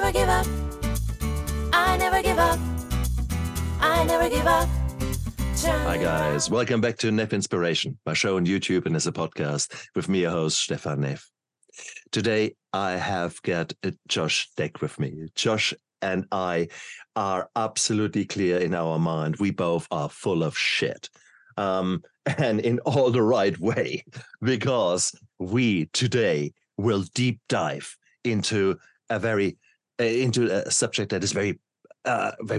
never give up. I never give up. I never give up. Hi guys, welcome back to Neff Inspiration, my show on YouTube and as a podcast with me, your host, Stefan Neff. Today I have got Josh Dech with me. Josh and I are absolutely clear in our mind. We both are full of shit. And in all the right way, because we today will deep dive into a subject that is very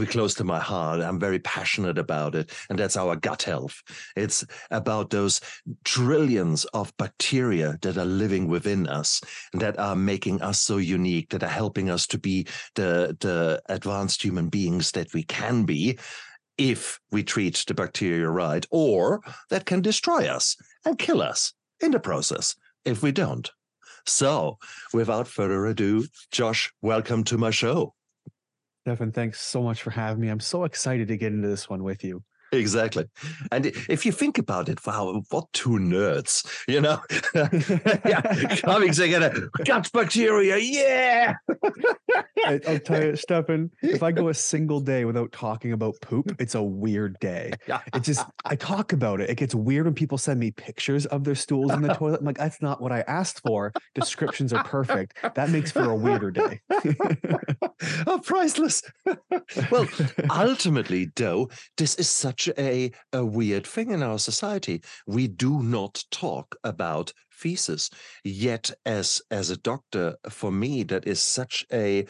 close to my heart. I'm very passionate about it, and that's our gut health. It's about those trillions of bacteria that are living within us, and that are making us so unique, that are helping us to be the advanced human beings that we can be if we treat the bacteria right, or that can destroy us and kill us in the process if we don't. So without further ado, Josh, welcome to my show. Stefan, thanks so much for having me. I'm so excited to get into this one with you. Exactly. And if you think about it, wow, what two nerds, you know? Yeah, coming together, gut bacteria, yeah! I'll tell you, Stefan, if I go a single day without talking about poop, it's a weird day. I talk about it. It gets weird when people send me pictures of their stools in the toilet. I'm like, that's not what I asked for. Descriptions are perfect. That makes for a weirder day. Oh, priceless. Well, ultimately, though, this is such a weird thing in our society. We do not talk about feces. Yet, as a doctor, for me, that is such an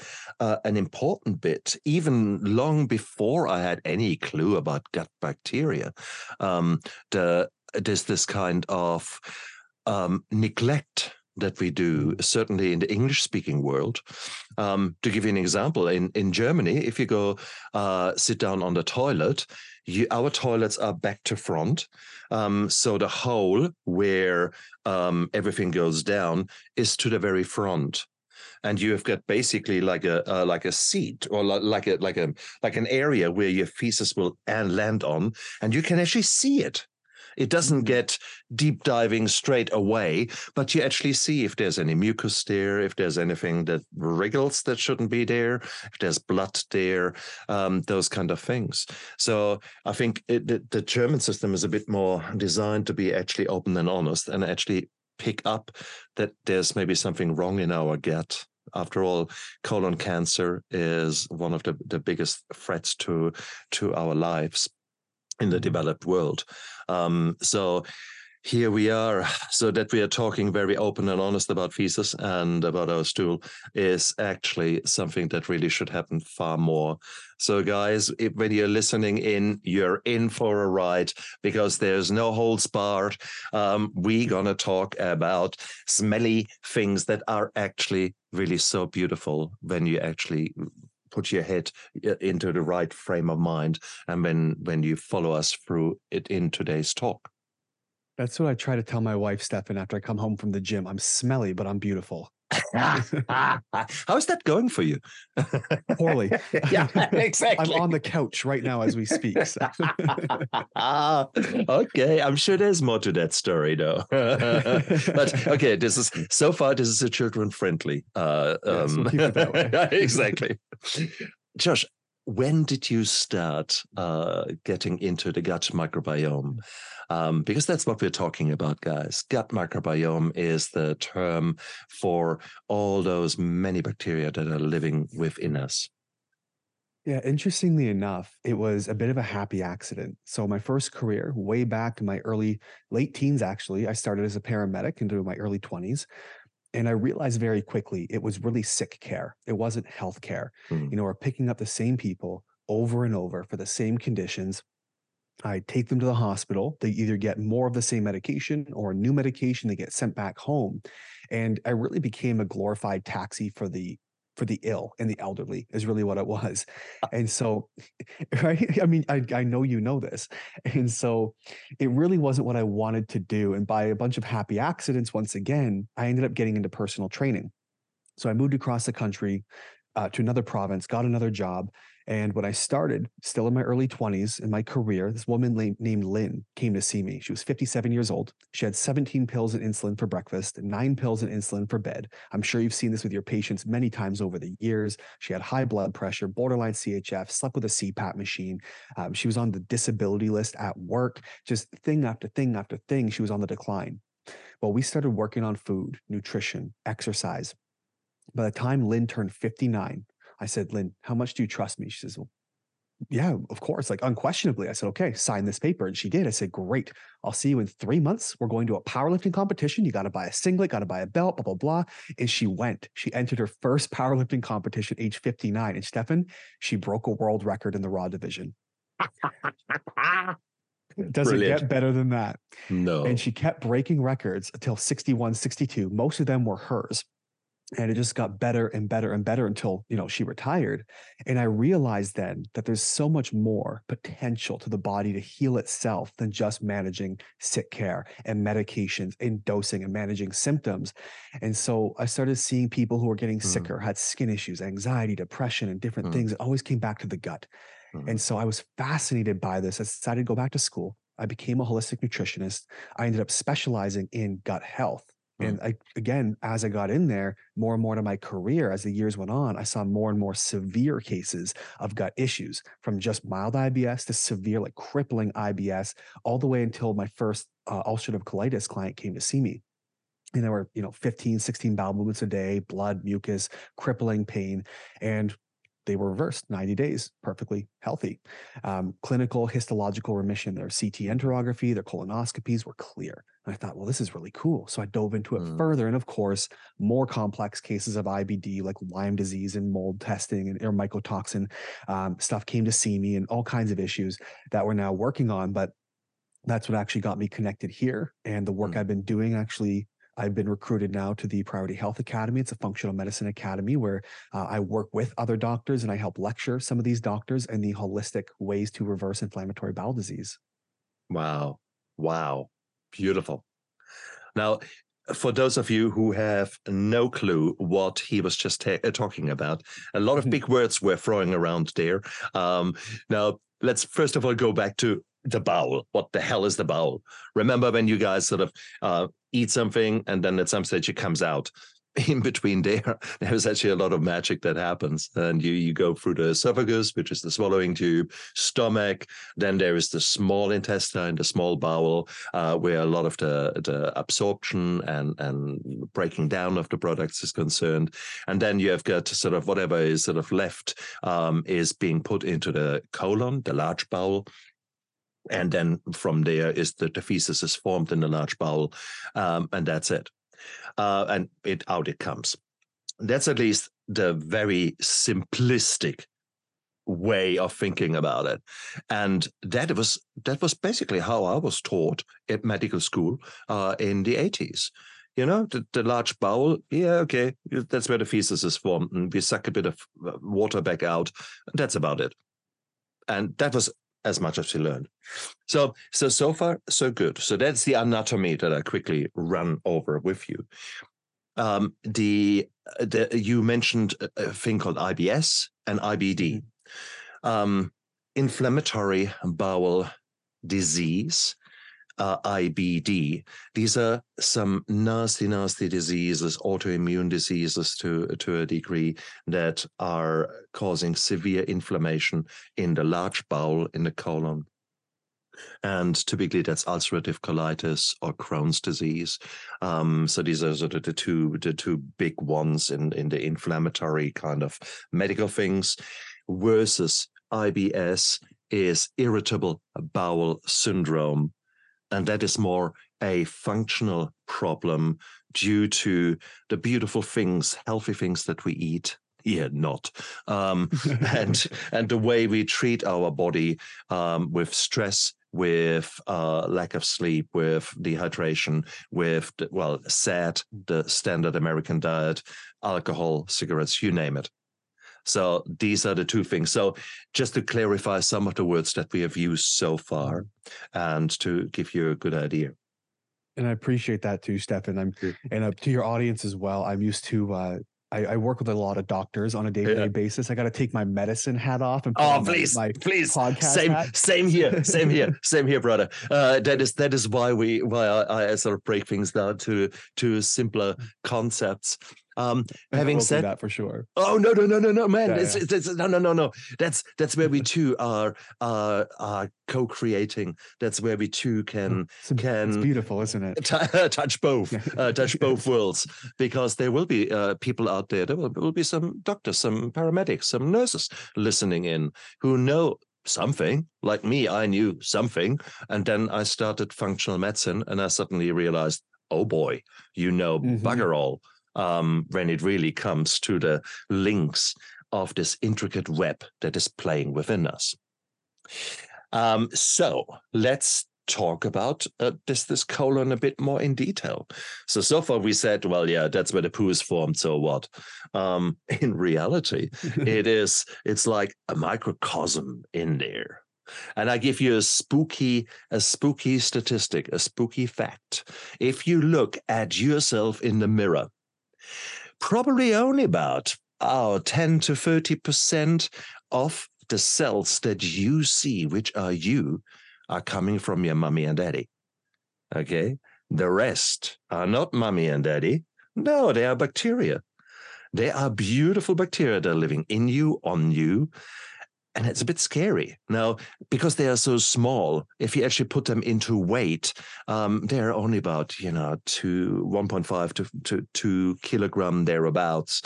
important bit, even long before I had any clue about gut bacteria. There's this kind of neglect that we do, certainly in the English-speaking world. To give you an example, in Germany, if you go sit down on the toilet, our toilets are back to front. So the hole where everything goes down is to the very front. And you have got basically like a seat, or like an area where your feces will land on, and you can actually see it. It doesn't get deep diving straight away, but you actually see if there's any mucus there, if there's anything that wriggles that shouldn't be there, if there's blood there, those kind of things. So I think the German system is a bit more designed to be actually open and honest, and actually pick up that there's maybe something wrong in our gut. After all, colon cancer is one of the biggest threats to our lives in the developed world. So here we are. So that we are talking very open and honest about feces and about our stool is actually something that really should happen far more. So guys, when you're listening in, you're in for a ride, because there's no holds barred. We're going to talk about smelly things that are actually really so beautiful when you actually put your head into the right frame of mind, and when you follow us through it in today's talk. That's what I try to tell my wife, Stefan, after I come home from the gym. I'm smelly, but I'm beautiful. How's that going for you? Poorly. Yeah, exactly. I'm on the couch right now as we speak. So. Okay, I'm sure there's more to that story, though. But okay, so far this is a children-friendly. Yes, we'll keep it that way. Exactly. Josh, when did you start getting into the gut microbiome? Because that's what we're talking about, guys. Gut microbiome is the term for all those many bacteria that are living within us. Yeah, interestingly enough, it was a bit of a happy accident. So my first career, way back in my late teens, actually, I started as a paramedic into my early 20s. And I realized very quickly, it was really sick care. It wasn't health care. Mm. You know, we're picking up the same people over and over for the same conditions. I take them to the hospital. They either get more of the same medication or new medication. They get sent back home. And I really became a glorified taxi for the ill and the elderly is really what it was. And so, right? I mean, I know you know this. And so it really wasn't what I wanted to do. And by a bunch of happy accidents, once again, I ended up getting into personal training. So I moved across the country to another province, got another job, And when I started, still in my early 20s in my career, this woman named Lynn came to see me. She was 57 years old. She had 17 pills and insulin for breakfast and 9 pills and insulin for bed. I'm sure you've seen this with your patients many times over the years. She had high blood pressure, borderline CHF, slept with a CPAP machine. She was on the disability list at work, just thing after thing after thing. She was on the decline. Well, we started working on food, nutrition, exercise. By the time Lynn turned 59, I said, "Lynn, how much do you trust me?" She says, "Well, yeah, of course, like unquestionably." I said, "Okay, sign this paper." And she did. I said, "Great. I'll see you in 3 months. We're going to a powerlifting competition. You got to buy a singlet, got to buy a belt, blah, blah, blah." And she went. She entered her first powerlifting competition at age 59. And Stefan, she broke a world record in the raw division. It doesn't get better than that. No. And she kept breaking records until 61, 62. Most of them were hers. And it just got better and better and better until, you know, she retired. And I realized then that there's so much more potential to the body to heal itself than just managing sick care and medications and dosing and managing symptoms. And so I started seeing people who were getting sicker, had skin issues, anxiety, depression, and different things. It always came back to the gut. And so I was fascinated by this. I decided to go back to school. I became a holistic nutritionist. I ended up specializing in gut health. And I, again, as I got in there, more and more to my career, as the years went on, I saw more and more severe cases of gut issues, from just mild IBS to severe, like crippling IBS, all the way until my first ulcerative colitis client came to see me. And there were, 15, 16 bowel movements a day, blood, mucus, crippling pain. And they were reversed 90 days, perfectly healthy. Clinical histological remission, their CT enterography, their colonoscopies were clear. And I thought, well, this is really cool. So I dove into it further. And of course, more complex cases of IBD, like Lyme disease and mold testing and mycotoxin stuff came to see me, and all kinds of issues that we're now working on. But that's what actually got me connected here. And the work I've been doing, actually, I've been recruited now to the Priority Health Academy. It's a functional medicine academy where I work with other doctors, and I help lecture some of these doctors in the holistic ways to reverse inflammatory bowel disease. Wow. Wow. Beautiful. Now, for those of you who have no clue what he was just talking about, a lot of big words were throwing around there. Now, let's first of all go back to the bowel. What the hell is the bowel? Remember when you guys sort of eat something and then at some stage it comes out? In between there's actually a lot of magic that happens. And you go through the esophagus, which is the swallowing tube, stomach. Then there is the small intestine, the small bowel, where a lot of the absorption and breaking down of the products is concerned. And then you have got sort of whatever is sort of left is being put into the colon, the large bowel. And then from there is the feces is formed in the large bowel. And that's it. And out it comes. That's at least the very simplistic way of thinking about it. And that was basically how I was taught at medical school in the 80s. You know, the large bowel, yeah, okay, that's where the feces is formed. And we suck a bit of water back out. And that's about it. And that was as much as we learned. So far, so good. So that's the anatomy that I quickly run over with you. You mentioned a thing called IBS and IBD. Inflammatory bowel disease, IBD. These are some nasty, nasty diseases, autoimmune diseases to a degree, that are causing severe inflammation in the large bowel, in the colon. And typically that's ulcerative colitis or Crohn's disease. So these are sort of the two big ones in the inflammatory kind of medical things, versus IBS is irritable bowel syndrome. And that is more a functional problem due to the beautiful things, healthy things that we eat. Yeah, not. And the way we treat our body with stress, with lack of sleep, with dehydration, with, SAD, the standard American diet, alcohol, cigarettes, you name it. So these are the two things. So just to clarify some of the words that we have used so far and to give you a good idea. And I appreciate that too, Stefan. And to your audience as well, I'm used to I work with a lot of doctors on a day-to-day basis. I got to take my medicine hat off and put my podcast hat. Same here, brother. That is why I sort of break things down to simpler concepts. Having said that, for sure. Oh no, man! Yeah, It's no. That's where we two are co-creating. That's where we two can. It's beautiful, isn't it? Touch both worlds, because there will be people out there. There will be some doctors, some paramedics, some nurses listening in who know something. Like me, I knew something, and then I started functional medicine, and I suddenly realized, oh boy, you know bugger all. When it really comes to the links of this intricate web that is playing within us. So let's talk about this colon a bit more in detail. So far we said, well, yeah, that's where the poo is formed, so what? In reality, it's like a microcosm in there. And I give you a spooky statistic, a spooky fact. If you look at yourself in the mirror, probably only about 10 to 30% of the cells that you see, which are you, are coming from your mommy and daddy. Okay? The rest are not mommy and daddy. No, they are bacteria. They are beautiful bacteria that are living in you, on you. And it's a bit scary. Now, because they are so small, if you actually put them into weight, they're only about, 1.5 to 2 kilogram thereabouts.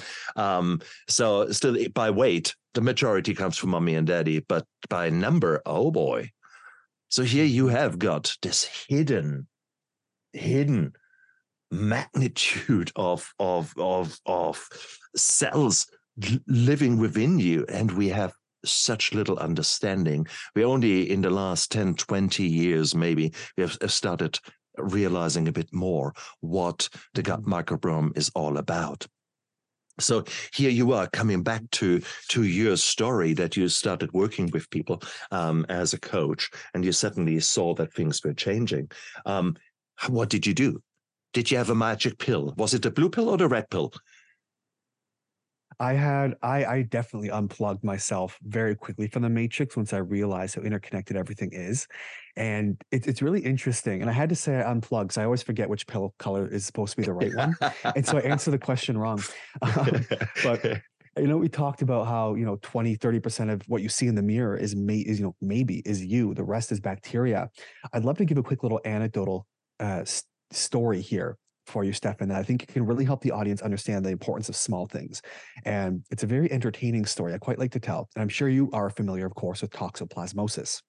So still by weight, the majority comes from mommy and daddy, but by number, oh boy. So here you have got this hidden magnitude of cells living within you. And we have such little understanding. We only in the last 10, 20 years, maybe, we have started realizing a bit more what the gut microbiome is all about. So here you are coming back to your story that you started working with people as a coach, and you suddenly saw that things were changing. What did you do? Did you have a magic pill? Was it the blue pill or the red pill? I definitely unplugged myself very quickly from the matrix once I realized how interconnected everything is. And it's really interesting. And I had to say I unplugged, so I always forget which pill color is supposed to be the right one. And so I answer the question wrong. But we talked about how, 20, 30% of what you see in the mirror is you. The rest is bacteria. I'd love to give a quick little anecdotal story here for you, Stefan, that I think can really help the audience understand the importance of small things. And it's a very entertaining story I quite like to tell. And I'm sure you are familiar, of course, with toxoplasmosis.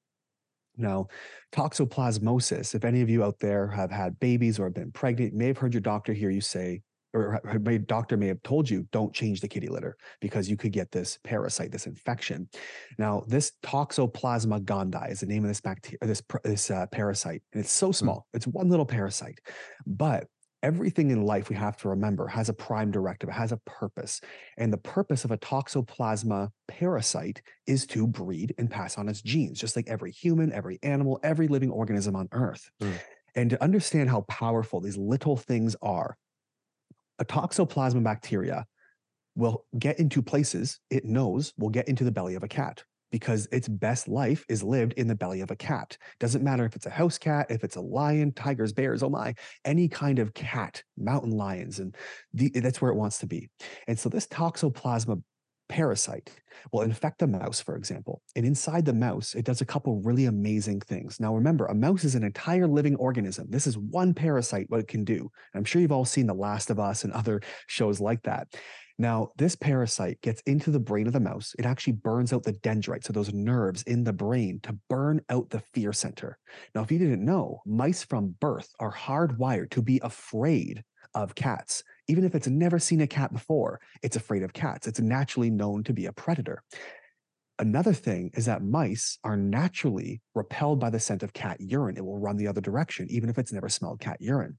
Now, toxoplasmosis, if any of you out there have had babies or have been pregnant, may have heard your doctor hear you say, or my doctor may have told you, don't change the kitty litter because you could get this parasite, this infection. Now, this toxoplasma gondii is the name of this bacteria, this parasite. And it's so small. It's one little parasite. But everything in life, we have to remember, has a prime directive, it has a purpose. And the purpose of a toxoplasma parasite is to breed and pass on its genes, just like every human, every animal, every living organism on Earth. And to understand how powerful these little things are, a toxoplasma bacteria will get into places it knows will get into the belly of a cat, because its best life is lived in the belly of a cat. Doesn't matter if it's a house cat, if it's a lion, tigers, bears, oh my, any kind of cat, mountain lions, and that's where it wants to be. And so this toxoplasma parasite will infect a mouse, for example. And inside the mouse, it does a couple really amazing things. Now remember, a mouse is an entire living organism. This is one parasite, what it can do. And I'm sure you've all seen The Last of Us and other shows like that. Now, this parasite gets into the brain of the mouse. It actually burns out the dendrites, so those nerves in the brain, to burn out the fear center. Now, if you didn't know, mice from birth are hardwired to be afraid of cats. Even if it's never seen a cat before, it's afraid of cats. It's naturally known to be a predator. Another thing is that mice are naturally repelled by the scent of cat urine. It will run the other direction, even if it's never smelled cat urine.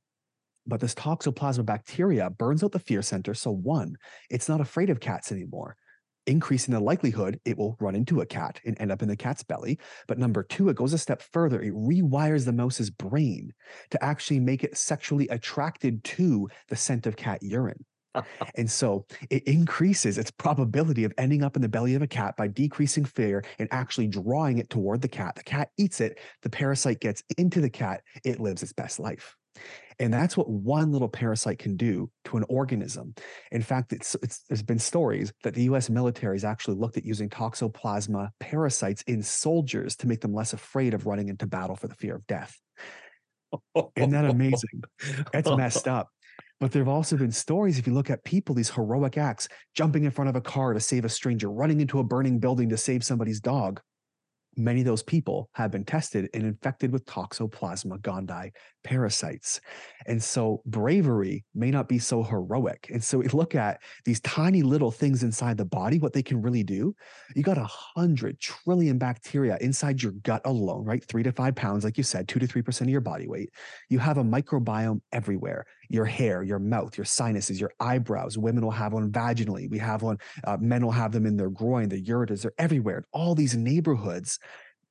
But this toxoplasma bacteria burns out the fear center. So one, it's not afraid of cats anymore, increasing the likelihood it will run into a cat and end up in the cat's belly. But number two, it goes a step further. It rewires the mouse's brain to actually make it sexually attracted to the scent of cat urine. And so it increases its probability of ending up in the belly of a cat by decreasing fear and actually drawing it toward the cat. The cat eats it. The parasite gets into the cat. It lives its best life. And that's what one little parasite can do to an organism. In fact, there's been stories that the U.S. military has actually looked at using toxoplasma parasites in soldiers to make them less afraid of running into battle for the fear of death. Isn't that amazing? That's messed up. But there have also been stories, if you look at people, these heroic acts, jumping in front of a car to save a stranger, running into a burning building to save somebody's dog. Many of those people have been tested and infected with toxoplasma gondii parasites. And so bravery may not be so heroic. And so we look at these tiny little things inside the body, what they can really do. You got 100 trillion bacteria inside your gut alone, right? 3 to 5 pounds, like you said, 2 to 3% of your body weight. You have a microbiome everywhere. Your hair, your mouth, your sinuses, your eyebrows. Women will have one vaginally. We have one, men will have them in their groin, their ureters, they're everywhere. In all these neighborhoods,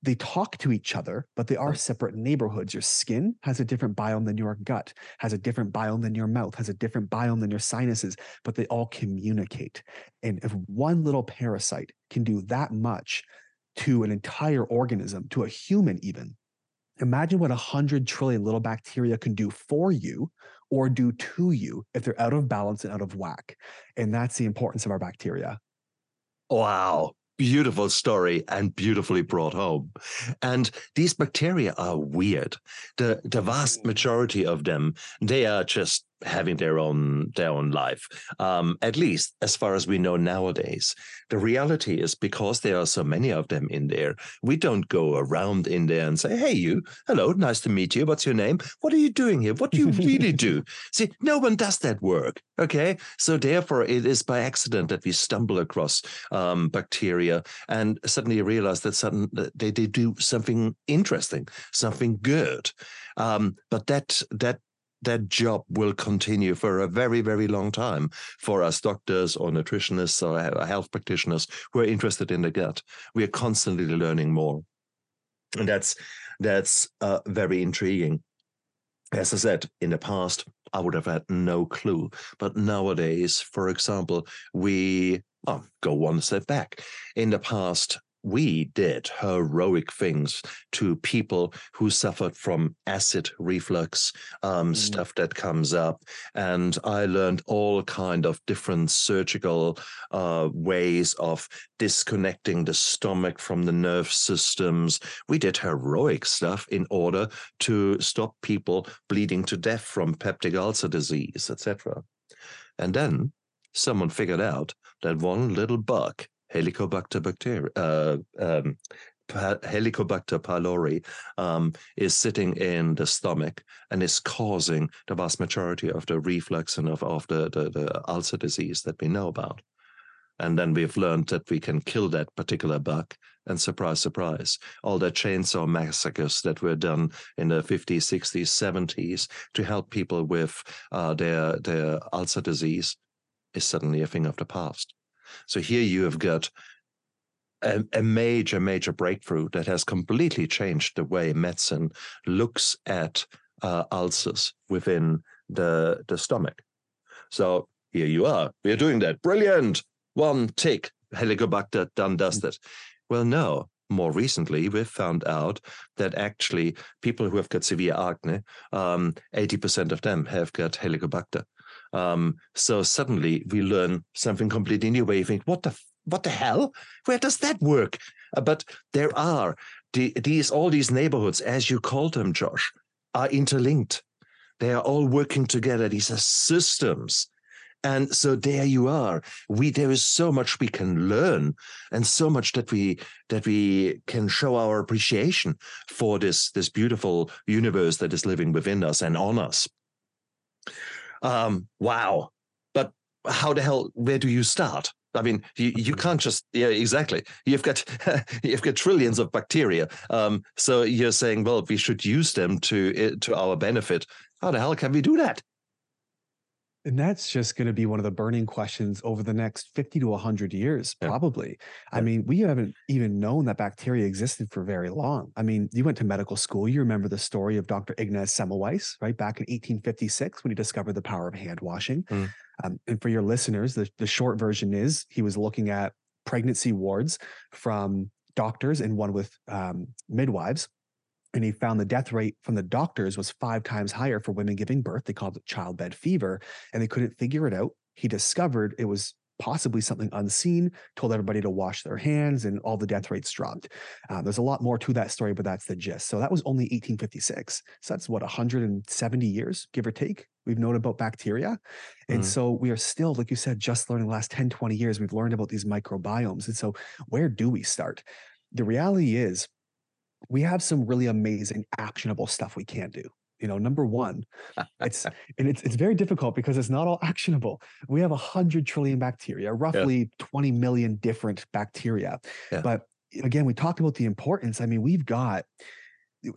they talk to each other, but they are separate neighborhoods. Your skin has a different biome than your gut, has a different biome than your mouth, has a different biome than your sinuses, but they all communicate. And if one little parasite can do that much to an entire organism, to a human even, imagine what 100 trillion little bacteria can do for you or do to you if they're out of balance and out of whack. And that's the importance of our bacteria. Wow. Beautiful story and beautifully brought home. And these bacteria are weird. The vast majority of them, they are just having their own life, at least as far as we know nowadays. The reality is, because there are so many of them in there, we don't go around in there and say, hey, you, hello, nice to meet you. What's your name? What are you doing here? What do you really do? See, no one does that work. Okay. So therefore, it is by accident that we stumble across bacteria and suddenly realize that they do something interesting, something good. But that job will continue for a very, very long time for us doctors or nutritionists or health practitioners who are interested in the gut. We are constantly learning more. And that's very intriguing. As I said, in the past, I would have had no clue. But nowadays, for example, we go one step back. In the past, we did heroic things to people who suffered from acid reflux, stuff that comes up. And I learned all kind of different surgical ways of disconnecting the stomach from the nerve systems. We did heroic stuff in order to stop people bleeding to death from peptic ulcer disease, etc. And then someone figured out that one little bug, Helicobacter pylori, is sitting in the stomach and is causing the vast majority of the reflux and of the ulcer disease that we know about. And then we've learned that we can kill that particular bug. And surprise, surprise, all the chainsaw massacres that were done in the 50s, 60s, 70s to help people with their ulcer disease is suddenly a thing of the past. So here you have got a major, major breakthrough that has completely changed the way medicine looks at ulcers within the stomach. So here you are. We are doing that. Brilliant. One tick. Helicobacter, done, dusted. Well, no. More recently, we've found out that actually people who have got severe acne, 80% of them have got Helicobacter. So suddenly we learn something completely new where you think, what the hell? Where does that work? But there are all these neighborhoods, as you called them, Josh, are interlinked. They are all working together. These are systems. And so there you are. There is so much we can learn and so much that we can show our appreciation for this beautiful universe that is living within us and on us. Wow. But how the hell, where do you start? I mean, you can't just, yeah, exactly. You've got trillions of bacteria. So you're saying, well, we should use them to our benefit. How the hell can we do that? And that's just going to be one of the burning questions over the next 50 to 100 years, probably. I mean, we haven't even known that bacteria existed for very long. I mean, you went to medical school. You remember the story of Dr. Ignaz Semmelweis, right? Back in 1856, when he discovered the power of hand washing. And for your listeners, the short version is he was looking at pregnancy wards from doctors and one with midwives. And he found the death rate from the doctors was 5 times higher for women giving birth. They called it childbed fever, and they couldn't figure it out. He discovered it was possibly something unseen, told everybody to wash their hands, and all the death rates dropped. There's a lot more to that story, but that's the gist. So that was only 1856. So that's what, 170 years, give or take, we've known about bacteria. And so we are still, like you said, just learning the last 10, 20 years, we've learned about these microbiomes. And so where do we start? The reality is, we have some really amazing actionable stuff we can do. You know, number one, it's very difficult because it's not all actionable. We have 100 trillion bacteria, roughly 20 million different bacteria. But again, we talked about the importance. I mean, we've got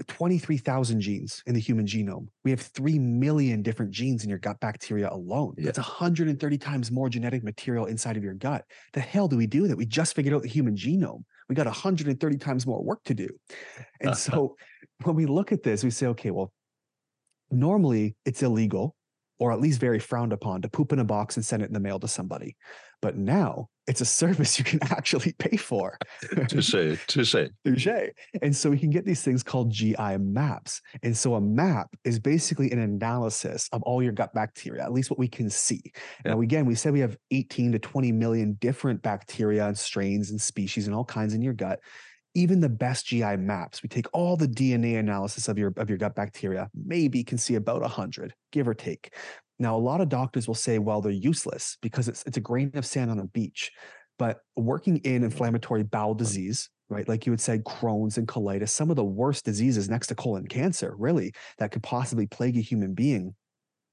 23,000 genes in the human genome. We have 3 million different genes in your gut bacteria alone. That's 130 times more genetic material inside of your gut. The hell do we do that? We just figured out the human genome. We got 130 times more work to do. And so when we look at this, we say, okay, well, normally it's illegal, or at least very frowned upon, to poop in a box and send it in the mail to somebody. But now it's a service you can actually pay for. Touché. And so we can get these things called GI maps. And so a map is basically an analysis of all your gut bacteria, at least what we can see. Now, again, we said we have 18 to 20 million different bacteria and strains and species and all kinds in your gut. Even the best GI maps, we take all the DNA analysis of your gut bacteria, maybe can see about 100, give or take. Now, a lot of doctors will say, well, they're useless because it's a grain of sand on a beach. But working in inflammatory bowel disease, right? Like you would say, Crohn's and colitis, some of the worst diseases next to colon cancer, really, that could possibly plague a human being.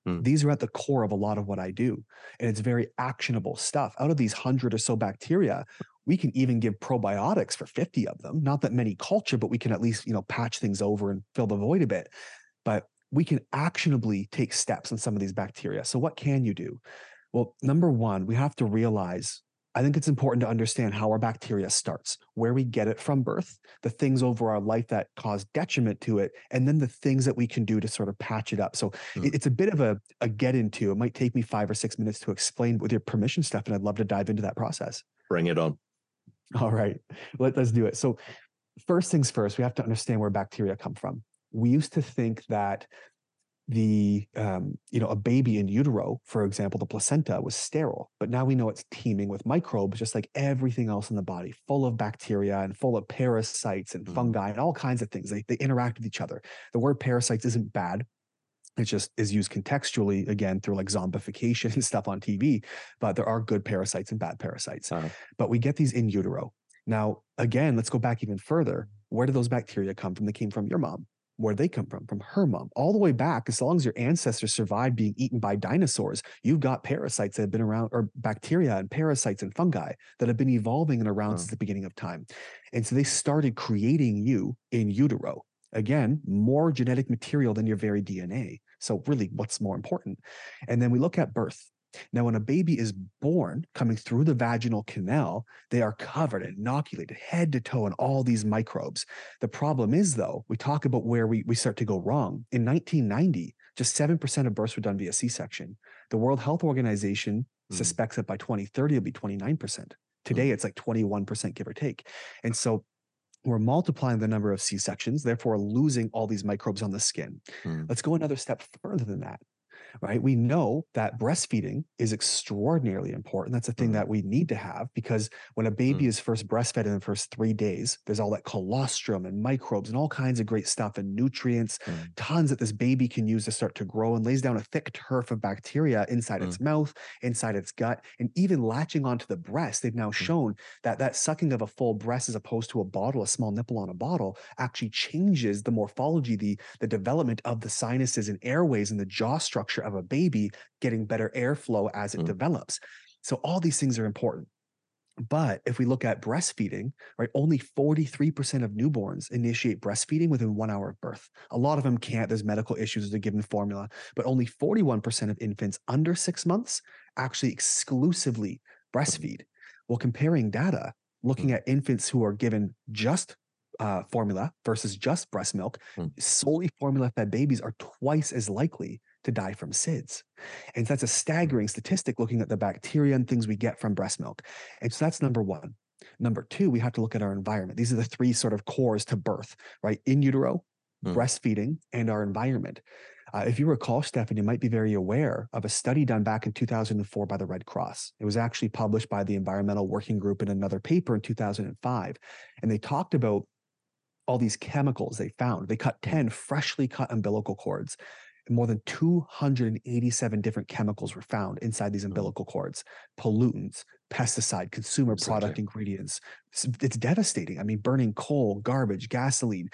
These are at the core of a lot of what I do. And it's very actionable stuff. Out of these 100 or so bacteria, we can even give probiotics for 50 of them. Not that many culture, but we can at least, you know, patch things over and fill the void a bit. But we can actionably take steps on some of these bacteria. So what can you do? Well, number one, we have to realize, I think it's important to understand how our bacteria starts, where we get it from birth, the things over our life that cause detriment to it, and then the things that we can do to sort of patch it up. So it's a bit of a get into. It might take me 5 or 6 minutes to explain with your permission, Stefan, and I'd love to dive into that process. Bring it on. All right, let's do it. So first things first, we have to understand where bacteria come from. We used to think that the, you know, a baby in utero, for example, the placenta was sterile, but now we know it's teeming with microbes, just like everything else in the body, full of bacteria and full of parasites and fungi and all kinds of things. They interact with each other. The word parasites isn't bad. It just is used contextually, again, through like zombification and stuff on TV, but there are good parasites and bad parasites. But we get these in utero. Now, again, let's go back even further. Where do those bacteria come from? They came from your mom. Where they come from her mom, all the way back. As long as your ancestors survived being eaten by dinosaurs, you've got parasites that have been around, or bacteria and parasites and fungi that have been evolving and around since the beginning of time. And so they started creating you in utero. Again, more genetic material than your very DNA. So really, what's more important? And then we look at birth. Now, when a baby is born, coming through the vaginal canal, they are covered, inoculated, head to toe in all these microbes. The problem is, though, we talk about where we start to go wrong. In 1990, just 7% of births were done via C-section. The World Health Organization suspects that by 2030, it'll be 29%. Today, it's like 21%, give or take. And so we're multiplying the number of C-sections, therefore losing all these microbes on the skin. Let's go another step further than that. Right? We know that breastfeeding is extraordinarily important. That's a thing that we need to have, because when a baby is first breastfed in the first 3 days, there's all that colostrum and microbes and all kinds of great stuff and nutrients, tons that this baby can use to start to grow, and lays down a thick turf of bacteria inside its mouth, inside its gut, and even latching onto the breast. They've now shown that that sucking of a full breast as opposed to a bottle, a small nipple on a bottle, actually changes the morphology, the development of the sinuses and airways and the jaw structure of a baby, getting better airflow as it develops. So all these things are important. But if we look at breastfeeding, right, only 43% of newborns initiate breastfeeding within 1 hour of birth. A lot of them can't. There's medical issues with a given formula, but only 41% of infants under 6 months actually exclusively breastfeed. Well, comparing data, looking at infants who are given just formula versus just breast milk, solely formula-fed babies are twice as likely to die from SIDS. And so that's a staggering statistic looking at the bacteria and things we get from breast milk. And so that's number one. Number two, we have to look at our environment. These are the three sort of cores to birth, right? In utero, breastfeeding, and our environment. If you recall, Stefan, you might be very aware of a study done back in 2004 by the Red Cross. It was actually published by the Environmental Working Group in another paper in 2005. And they talked about all these chemicals they found. They cut 10 freshly cut umbilical cords. More than 287 different chemicals were found inside these umbilical cords, pollutants, pesticide, consumer product ingredients. It's devastating. I mean, burning coal, garbage, gasoline,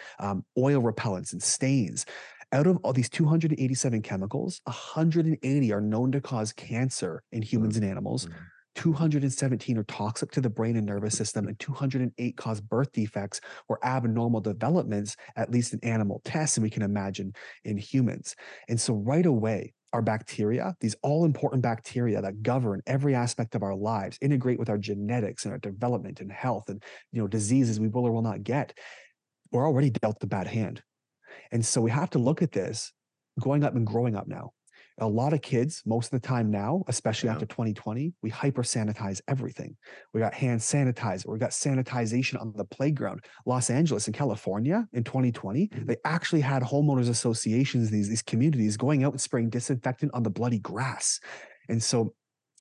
oil repellents, and stains. Out of all these 287 chemicals, 180 are known to cause cancer in humans and animals. 217 are toxic to the brain and nervous system, and 208 cause birth defects or abnormal developments, at least in animal tests, and we can imagine in humans. And so right away, our bacteria, these all-important bacteria that govern every aspect of our lives, integrate with our genetics and our development and health and, you know, diseases we will or will not get, we're already dealt the bad hand. And so we have to look at this going up and growing up now. A lot of kids, most of the time now, especially after 2020, we hyper-sanitize everything. We got hand sanitizer. We got sanitization on the playground. Los Angeles and California in 2020, they actually had homeowners associations, these communities going out and spraying disinfectant on the bloody grass. And so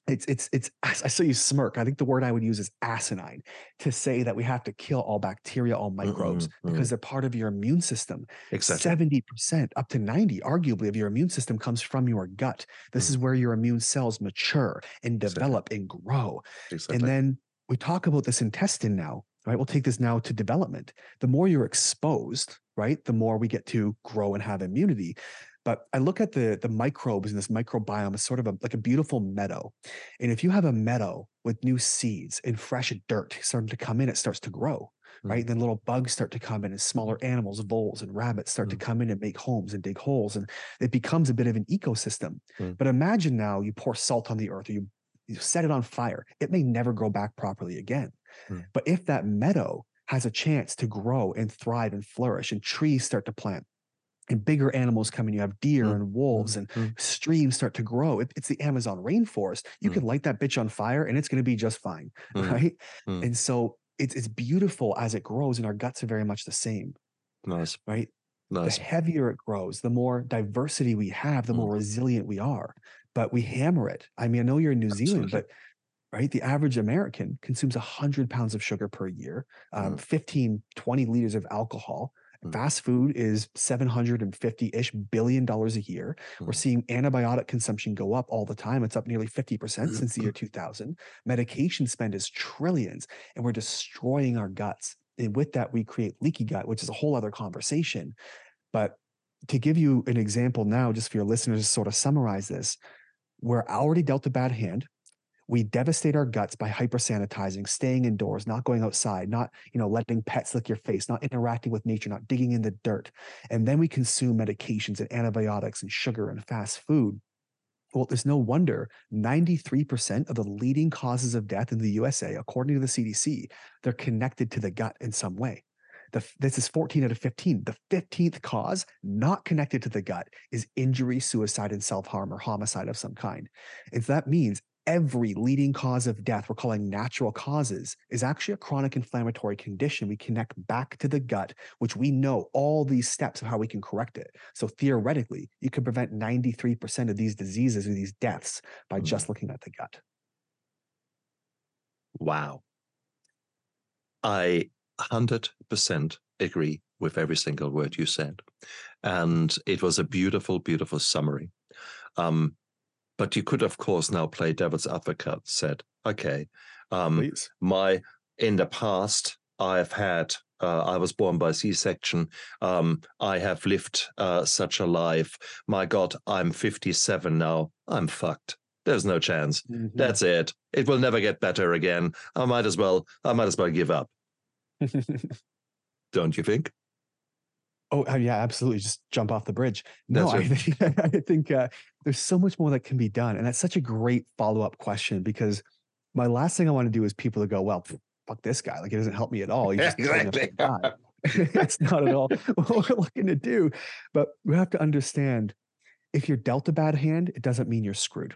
it's I saw you smirk. I think the word I would use is asinine to say that we have to kill all bacteria, all microbes, because they're part of your immune system. Exactly. 70% up to 90, arguably, of your immune system comes from your gut. This is where your immune cells mature and develop and grow. And then we talk about this intestine now, right? We'll take this now to development. The more you're exposed, right, the more we get to grow and have immunity. But I look at the microbes in this microbiome as sort of like a beautiful meadow. And if you have a meadow with new seeds and fresh dirt starting to come in, it starts to grow, right? Then little bugs start to come in, and smaller animals, voles and rabbits start to come in and make homes and dig holes. And it becomes a bit of an ecosystem. But imagine now you pour salt on the earth, or you set it on fire. It may never grow back properly again. But if that meadow has a chance to grow and thrive and flourish, and trees start to plant, and bigger animals come in, you have deer and wolves and streams start to grow. It's the Amazon rainforest. You can light that bitch on fire and it's going to be just fine, right? And so it's beautiful as it grows, and our guts are very much the same. Right? The heavier it grows, the more diversity we have, the more resilient we are. But we hammer it. I mean, I know you're in New Zealand, but right, the average American consumes 100 pounds of sugar per year, 15, 20 liters of alcohol. Fast food is $750-ish billion a year. We're seeing antibiotic consumption go up all the time. It's up nearly 50% since the year 2000. Medication spend is trillions, and we're destroying our guts. And with that, we create leaky gut, which is a whole other conversation. But to give you an example now, just for your listeners to sort of summarize this, we're already dealt a bad hand. We devastate our guts by hyper-sanitizing, staying indoors, not going outside, not, you know, letting pets lick your face, not interacting with nature, not digging in the dirt. And then we consume medications and antibiotics and sugar and fast food. Well, there's no wonder 93% of the leading causes of death in the USA, according to the CDC, they're connected to the gut in some way. This is 14 out of 15. The 15th cause not connected to the gut is injury, suicide, and self-harm or homicide of some kind. And so that means every leading cause of death we're calling natural causes is actually a chronic inflammatory condition we connect back to the gut, which we know all these steps of how we can correct it. So theoretically, you could prevent 93% of these diseases or these deaths by just looking at the gut. Wow. I 100% agree with every single word you said. And it was a beautiful, beautiful summary. But you could, of course, now play devil's advocate, said, okay, in the past, I've had, I was born by C-section. I have lived such a life. My God, I'm 57 now. I'm fucked. There's no chance. Mm-hmm. That's it. It will never get better again. I might as well give up. Don't you think? Oh, yeah, absolutely. Just jump off the bridge. No, right. I think there's so much more that can be done. And that's such a great follow-up question, because my last thing I want to do is people to go, well, fuck this guy. Like, it doesn't help me at all. Yeah, exactly. That's not at all what we're looking to do. But we have to understand, if you're dealt a bad hand, it doesn't mean you're screwed.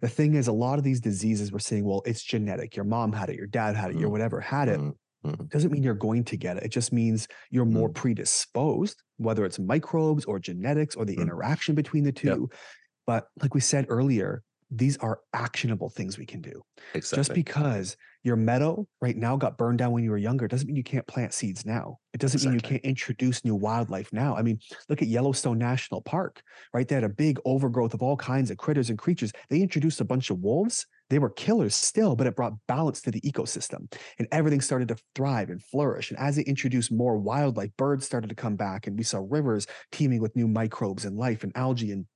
The thing is, a lot of these diseases we're seeing, well, it's genetic. Your mom had it, your dad had it, your whatever had it. It doesn't mean you're going to get it. It just means you're more predisposed, whether it's microbes or genetics or the interaction between the two. Yep. But like we said earlier, these are actionable things we can do. Exactly. Just because your meadow right now got burned down when you were younger doesn't mean you can't plant seeds now. It doesn't mean you can't introduce new wildlife now. I mean, look at Yellowstone National Park, right? They had a big overgrowth of all kinds of critters and creatures. They introduced a bunch of wolves. They were killers still, but it brought balance to the ecosystem, and everything started to thrive and flourish. And as they introduced more wildlife, birds started to come back, and we saw rivers teeming with new microbes and life and algae, and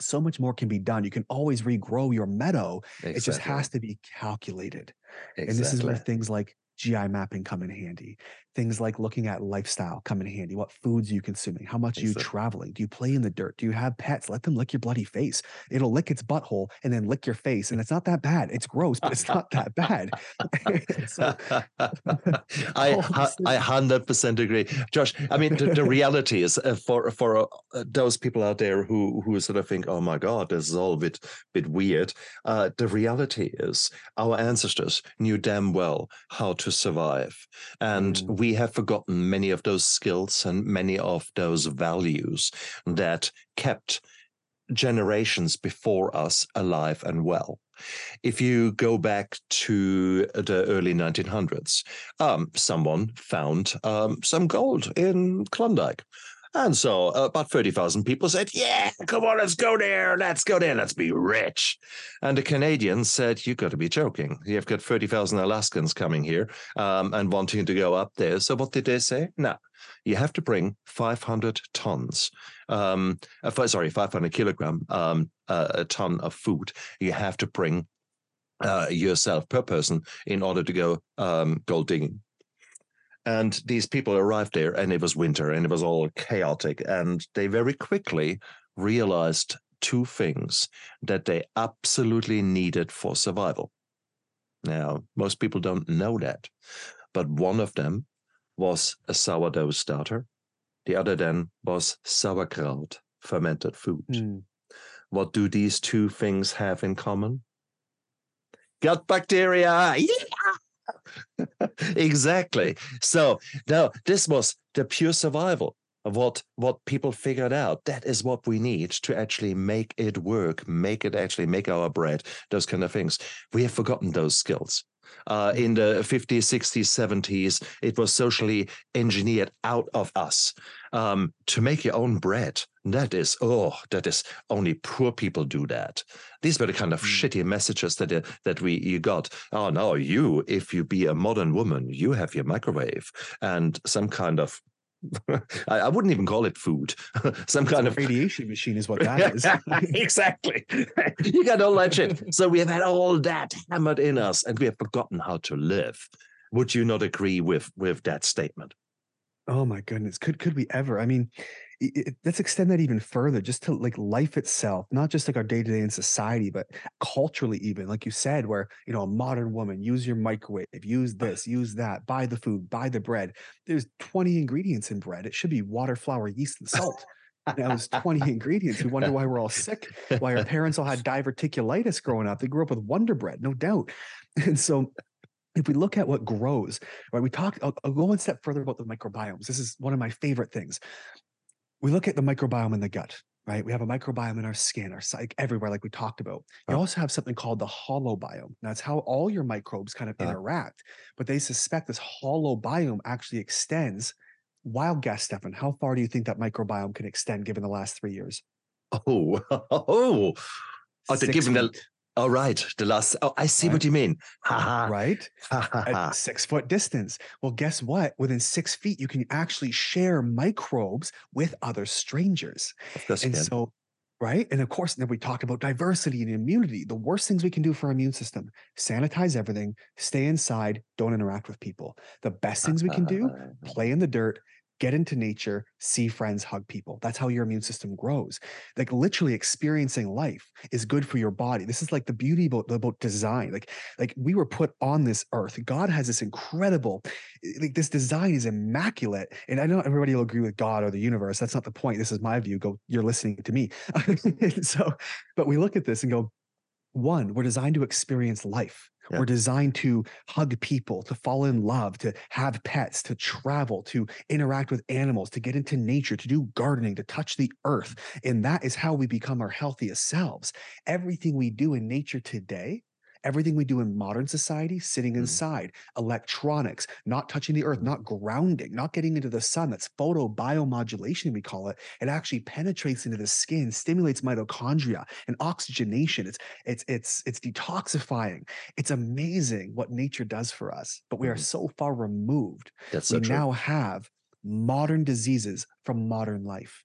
so much more can be done. You can always regrow your meadow. Exactly. It just has to be calculated. Exactly. And this is where things like GI mapping come in handy. Things like looking at lifestyle come in handy. What foods are you consuming? How much are you traveling? Do you play in the dirt? Do you have pets? Let them lick your bloody face. It'll lick its butthole and then lick your face. And it's not that bad. It's gross, but it's not that bad. So, I 100% agree. Josh, I mean, the reality is for those people out there who sort of think, oh my God, this is all a bit weird. The reality is our ancestors knew damn well how to survive. And we have forgotten many of those skills and many of those values that kept generations before us alive and well. If you go back to the early 1900s, someone found some gold in Klondike. And so about 30,000 people said, yeah, come on, let's go there, let's be rich. And the Canadians said, you've got to be joking. You've got 30,000 Alaskans coming here and wanting to go up there. So what did they say? No, you have to bring 500 kilogram a ton of food. You have to bring yourself per person in order to go gold digging. And these people arrived there, and it was winter, and it was all chaotic. And they very quickly realized two things that they absolutely needed for survival. Now, most people don't know that, but one of them was a sourdough starter. The other then was sauerkraut, fermented food. Mm. What do these two things have in common? Gut bacteria! Yeah! Exactly. So now this was the pure survival of what people figured out. That is what we need to actually make it work, make our bread, those kind of things. We have forgotten those skills. In the 50s, 60s, 70s, it was socially engineered out of us. To make your own bread, that is only poor people do that. These were the kind of shitty messages that you got. Oh no, if you be a modern woman, you have your microwave and some kind of I wouldn't even call it food. Some kind of radiation machine is what that is. Exactly. You got all that shit. So we have had all that hammered in us, and we have forgotten how to live. Would you not agree with that statement? Oh my goodness. Could we ever? I mean, let's extend that even further, just to like life itself, not just like our day-to-day in society, but culturally even, like you said, where, you know, a modern woman, use your microwave, use this, use that, buy the food, buy the bread. There's 20 ingredients in bread. It should be water, flour, yeast, and salt. Now it's 20 ingredients. We wonder why we're all sick, why our parents all had diverticulitis growing up. They grew up with Wonder Bread, no doubt. And so if we look at what grows, right, I'll go one step further about the microbiomes. This is one of my favorite things. We look at the microbiome in the gut, right? We have a microbiome in our skin, our psyche, everywhere, like we talked about. You also have something called the holobiome. Now, it's how all your microbes kind of interact, but they suspect this holobiome actually extends. Wild guess, Stefan, how far do you think that microbiome can extend given the last 3 years? I see what you mean. Right? At 6 foot distance. Well, guess what? Within 6 feet, you can actually share microbes with other strangers. And so right? And of course, then we talked about diversity and immunity, the worst things we can do for our immune system. Sanitize everything, stay inside, don't interact with people. The best things we can do, play in the dirt, get into nature, see friends, hug people. That's how your immune system grows. Like literally experiencing life is good for your body. This is like the beauty about design. Like we were put on this earth. God has this incredible, like this design is immaculate. And I know everybody will agree with God or the universe. That's not the point. This is my view. Go, you're listening to me. So, but we look at this and go, one, we're designed to experience life. Yeah. We're designed to hug people, to fall in love, to have pets, to travel, to interact with animals, to get into nature, to do gardening, to touch the earth. And that is how we become our healthiest selves. Everything we do in nature today, everything we do in modern society, sitting inside, electronics, not touching the earth, not grounding, not getting into the sun, that's photobiomodulation, we call it. It actually penetrates into the skin, stimulates mitochondria and oxygenation. It's detoxifying. It's amazing what nature does for us, but we are so far removed. That's so true. Now have modern diseases from modern life.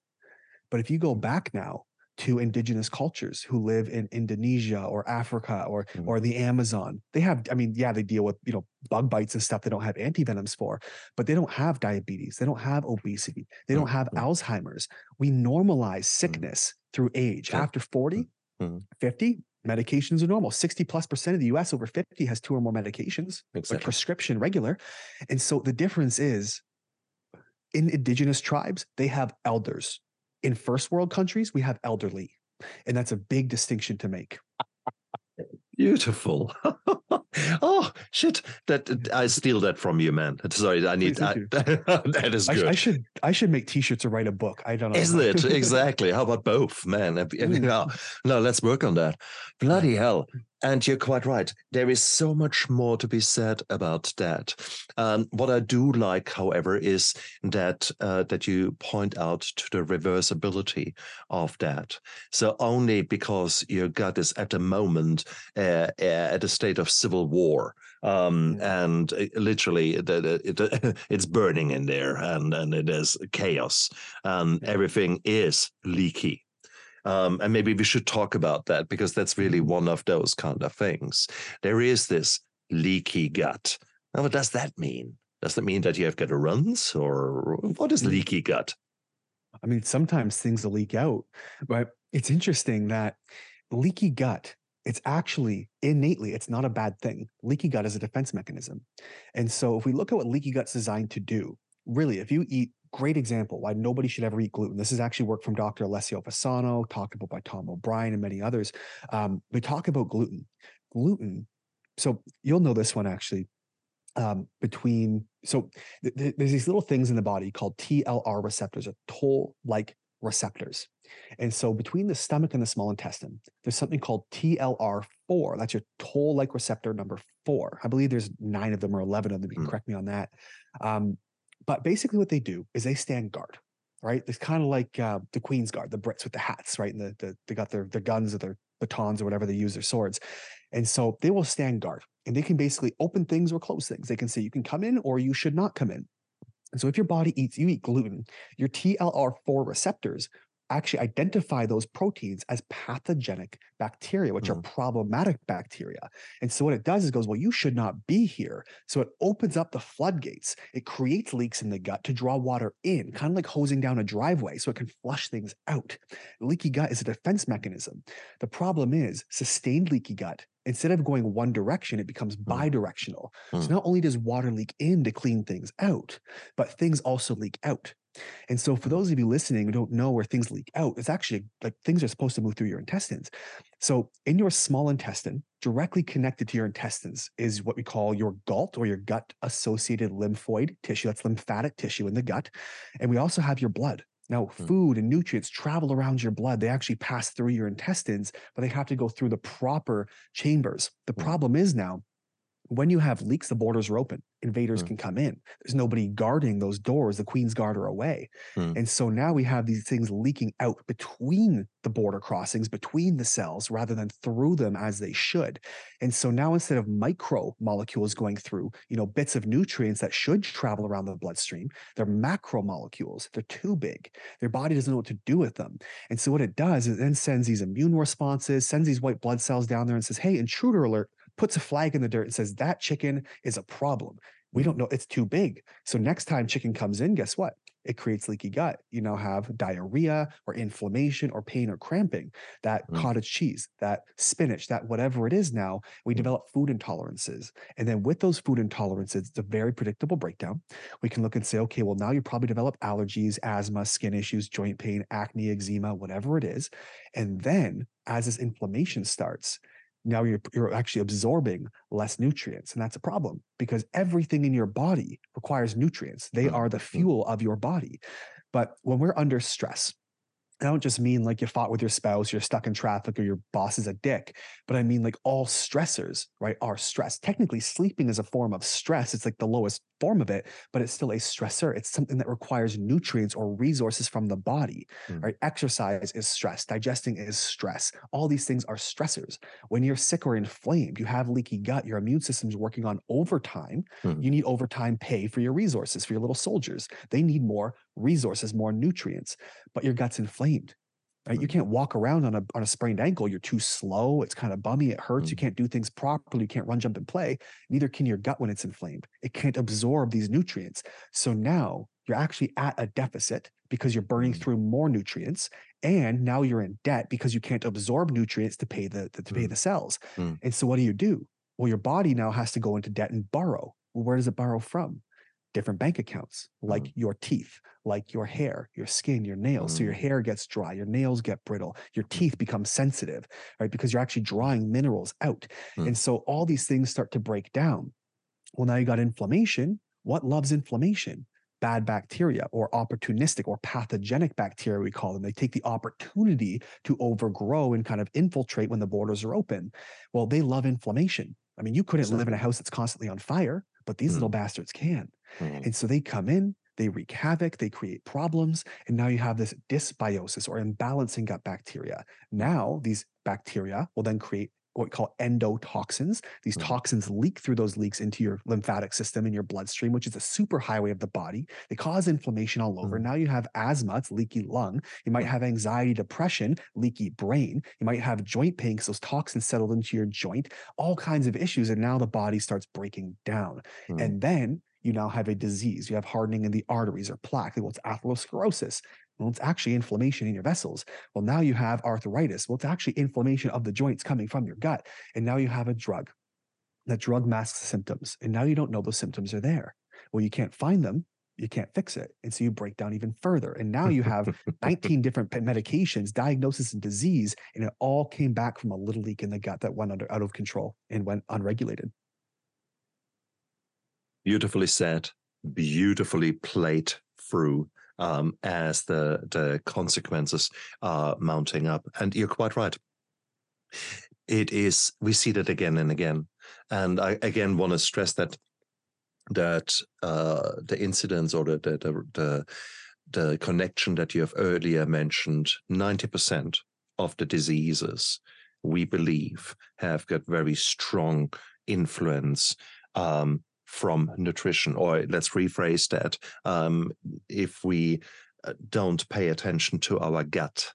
But if you go back now to indigenous cultures who live in Indonesia or Africa or the Amazon. They have, I mean, yeah, they deal with, you know, bug bites and stuff they don't have antivenoms for, but they don't have diabetes. They don't have obesity. They don't have Alzheimer's. We normalize sickness through age. After 40, 50, medications are normal. 60+% of the US over 50 has 2 or more medications, like prescription regular. And so the difference is in indigenous tribes, they have elders. In first world countries, we have elderly, and that's a big distinction to make. Beautiful. Oh, shit. That I steal that from you, man. Sorry, I need that is good. I should make t-shirts or write a book. I don't know. Isn't it? Exactly. How about both, man? No, let's work on that. Bloody hell. And you're quite right. There is so much more to be said about that. What I do like, however, is that you point out to the reversibility of that. So only because your gut is at the moment at a state of civil war, and literally it's burning in there, and it is chaos. Everything is leaky. And maybe we should talk about that, because that's really one of those kind of things. There is this leaky gut. Now, what does that mean? Does that mean that you have gutterans, or what is leaky gut? I mean, sometimes things leak out, but it's interesting that leaky gut, it's actually innately, it's not a bad thing. Leaky gut is a defense mechanism. And so if we look at what leaky gut's designed to do, really, if you eat, great example why nobody should ever eat gluten. This is actually work from Dr. Alessio Fasano, talked about by Tom O'Brien and many others. We talk about gluten. So you'll know this one actually. There's these little things in the body called TLR receptors, or toll-like receptors. And so between the stomach and the small intestine, there's something called TLR4. That's your toll-like receptor number 4. I believe there's 9 of them or 11 of them. You can correct me on that. But basically what they do is they stand guard, right? It's kind of like the Queen's Guard, the Brits with the hats, right? And they got their guns or their batons or whatever they use, their swords. And so they will stand guard, and they can basically open things or close things. They can say you can come in or you should not come in. And so if your body you eat gluten, your TLR4 receptors actually identify those proteins as pathogenic bacteria, which are problematic bacteria. And so what it does is goes, well, you should not be here. So it opens up the floodgates. It creates leaks in the gut to draw water in, kind of like hosing down a driveway so it can flush things out. Leaky gut is a defense mechanism. The problem is sustained leaky gut. Instead of going one direction, it becomes bidirectional. So not only does water leak in to clean things out, but things also leak out. And so for those of you listening who don't know where things leak out, it's actually like things are supposed to move through your intestines. So in your small intestine, directly connected to your intestines is what we call your GALT, or your gut-associated lymphoid tissue. That's lymphatic tissue in the gut. And we also have your blood. Now, food and nutrients travel around your blood. They actually pass through your intestines, but they have to go through the proper chambers. The problem is now When you have leaks, the borders are open. Invaders can come in. There's nobody guarding those doors. The Queen's Guard are away. And so now we have these things leaking out between the border crossings, between the cells, rather than through them as they should. And so now instead of micromolecules going through, you know, bits of nutrients that should travel around the bloodstream, they're macromolecules. They're too big. Their body doesn't know what to do with them. And so what it does is it then sends these immune responses, sends these white blood cells down there and says, hey, intruder alert. Puts a flag in the dirt and says, that chicken is a problem. We don't know, it's too big. So next time chicken comes in, guess what? It creates leaky gut. You now have diarrhea or inflammation or pain or cramping, that cottage cheese, that spinach, that whatever it is now, we develop food intolerances. And then with those food intolerances, it's a very predictable breakdown. We can look and say, okay, well, now you probably develop allergies, asthma, skin issues, joint pain, acne, eczema, whatever it is. And then as this inflammation starts, now you're actually absorbing less nutrients. And that's a problem because everything in your body requires nutrients. They are the fuel of your body. But when we're under stress, I don't just mean like you fought with your spouse, you're stuck in traffic, or your boss is a dick, but I mean like all stressors, right, are stress. Technically, sleeping is a form of stress. It's like the lowest form of it, but it's still a stressor. It's something that requires nutrients or resources from the body, right? Exercise is stress. Digesting is stress. All these things are stressors. When you're sick or inflamed, you have leaky gut, your immune system's working on overtime. You need overtime pay for your resources, for your little soldiers. They need more resources, more nutrients, but your gut's inflamed, right? You can't walk around on a sprained ankle. You're too slow. It's kind of bummy. It hurts. You can't do things properly. You can't run, jump, and play. Neither can your gut when it's inflamed. It can't absorb these nutrients. So now you're actually at a deficit because you're burning through more nutrients, and now you're in debt because you can't absorb nutrients to pay the cells. And so what do you do? Well, your body now has to go into debt and borrow. Well, where does it borrow from? Different bank accounts, like your teeth, like your hair, your skin, your nails. So your hair gets dry, your nails get brittle, your teeth become sensitive, right? Because you're actually drawing minerals out. And so all these things start to break down. Well, now you got inflammation. What loves inflammation? Bad bacteria, or opportunistic or pathogenic bacteria, we call them. They take the opportunity to overgrow and kind of infiltrate when the borders are open. Well, they love inflammation. I mean, you couldn't live in a house that's constantly on fire, but these little bastards can. And so they come in, they wreak havoc, they create problems. And now you have this dysbiosis or imbalance in gut bacteria. Now these bacteria will then create what we call endotoxins. These toxins leak through those leaks into your lymphatic system and your bloodstream, which is a superhighway of the body. They cause inflammation all over. Now you have asthma, it's leaky lung. You might have anxiety, depression, leaky brain. You might have joint pain because those toxins settled into your joint, all kinds of issues. And now the body starts breaking down. And then you now have a disease. You have hardening in the arteries or plaque. Well, it's atherosclerosis. Well, it's actually inflammation in your vessels. Well, now you have arthritis. Well, it's actually inflammation of the joints coming from your gut. And now you have a drug. That drug masks the symptoms. And now you don't know those symptoms are there. Well, you can't find them. You can't fix it. And so you break down even further. And now you have 19 different medications, diagnosis, and disease. And it all came back from a little leak in the gut that went out of control and went unregulated. Beautifully said, beautifully played through. As the consequences are mounting up. And you're quite right. It is, we see that again and again. And I again want to stress that the incidents or the connection that you have earlier mentioned, 90% of the diseases we believe have got very strong influence from nutrition, or let's rephrase that. If we don't pay attention to our gut,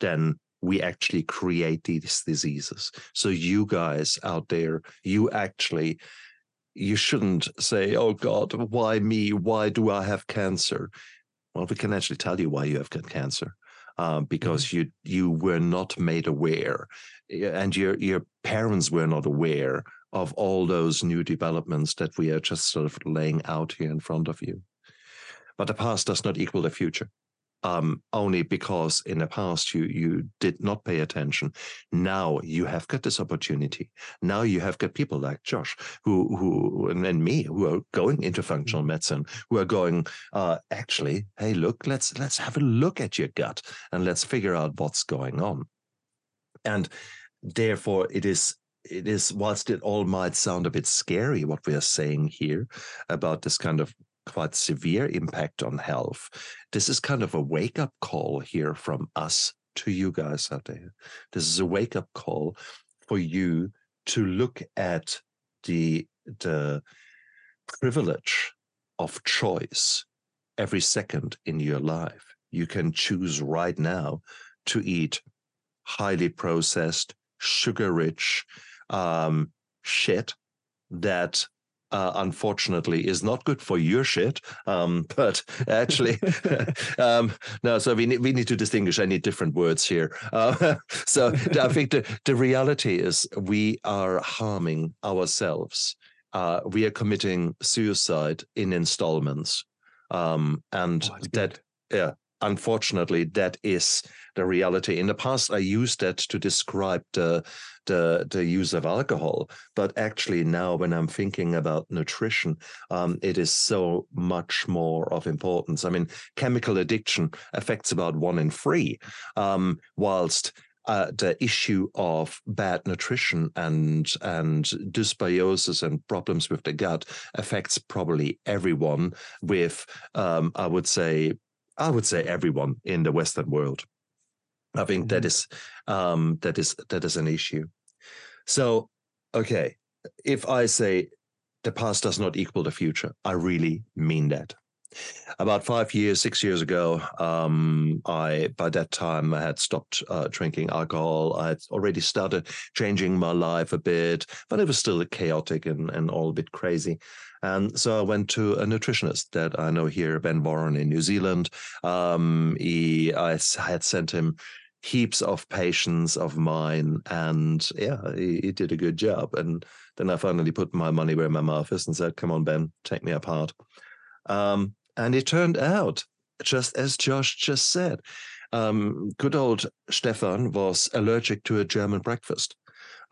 then we actually create these diseases. So you guys out there, you shouldn't say, oh God, why me? Why do I have cancer? Well, we can actually tell you why you have got cancer. Because you were not made aware, and your parents were not aware of all those new developments that we are just sort of laying out here in front of you. But the past does not equal the future, only because in the past you did not pay attention. Now you have got this opportunity. Now you have got people like Josh who and me, who are going into functional medicine, who are going, actually, hey, look, let's have a look at your gut and let's figure out what's going on. And therefore it is it is, whilst it all might sound a bit scary, what we are saying here about this kind of quite severe impact on health, this is kind of a wake-up call here from us to you guys out there. This is a wake-up call for you to look at the privilege of choice every second in your life. You can choose right now to eat highly processed, sugar-rich shit that unfortunately is not good for your shit, but actually no, so we need to distinguish. I need different words here. So I think the reality is we are harming ourselves. We are committing suicide in installments, and that, yeah, unfortunately, that is the reality. In the past, I used that to describe the use of alcohol, but actually now when I'm thinking about nutrition, it is so much more of importance. I mean, chemical addiction affects about 1 in 3, whilst the issue of bad nutrition and dysbiosis and problems with the gut affects probably everyone with, I would say everyone in the Western world. I think that is an issue. So, okay, if I say the past does not equal the future, I really mean that. About 6 years ago, by that time I had stopped drinking alcohol. I had already started changing my life a bit, but it was still chaotic and all a bit crazy. And so I went to a nutritionist that I know here, Ben Warren in New Zealand. I had sent him heaps of patients of mine, and yeah, he did a good job. And then I finally put my money where my mouth is and said, "Come on, Ben, take me apart." And it turned out, just as Josh just said, good old Stefan was allergic to a German breakfast.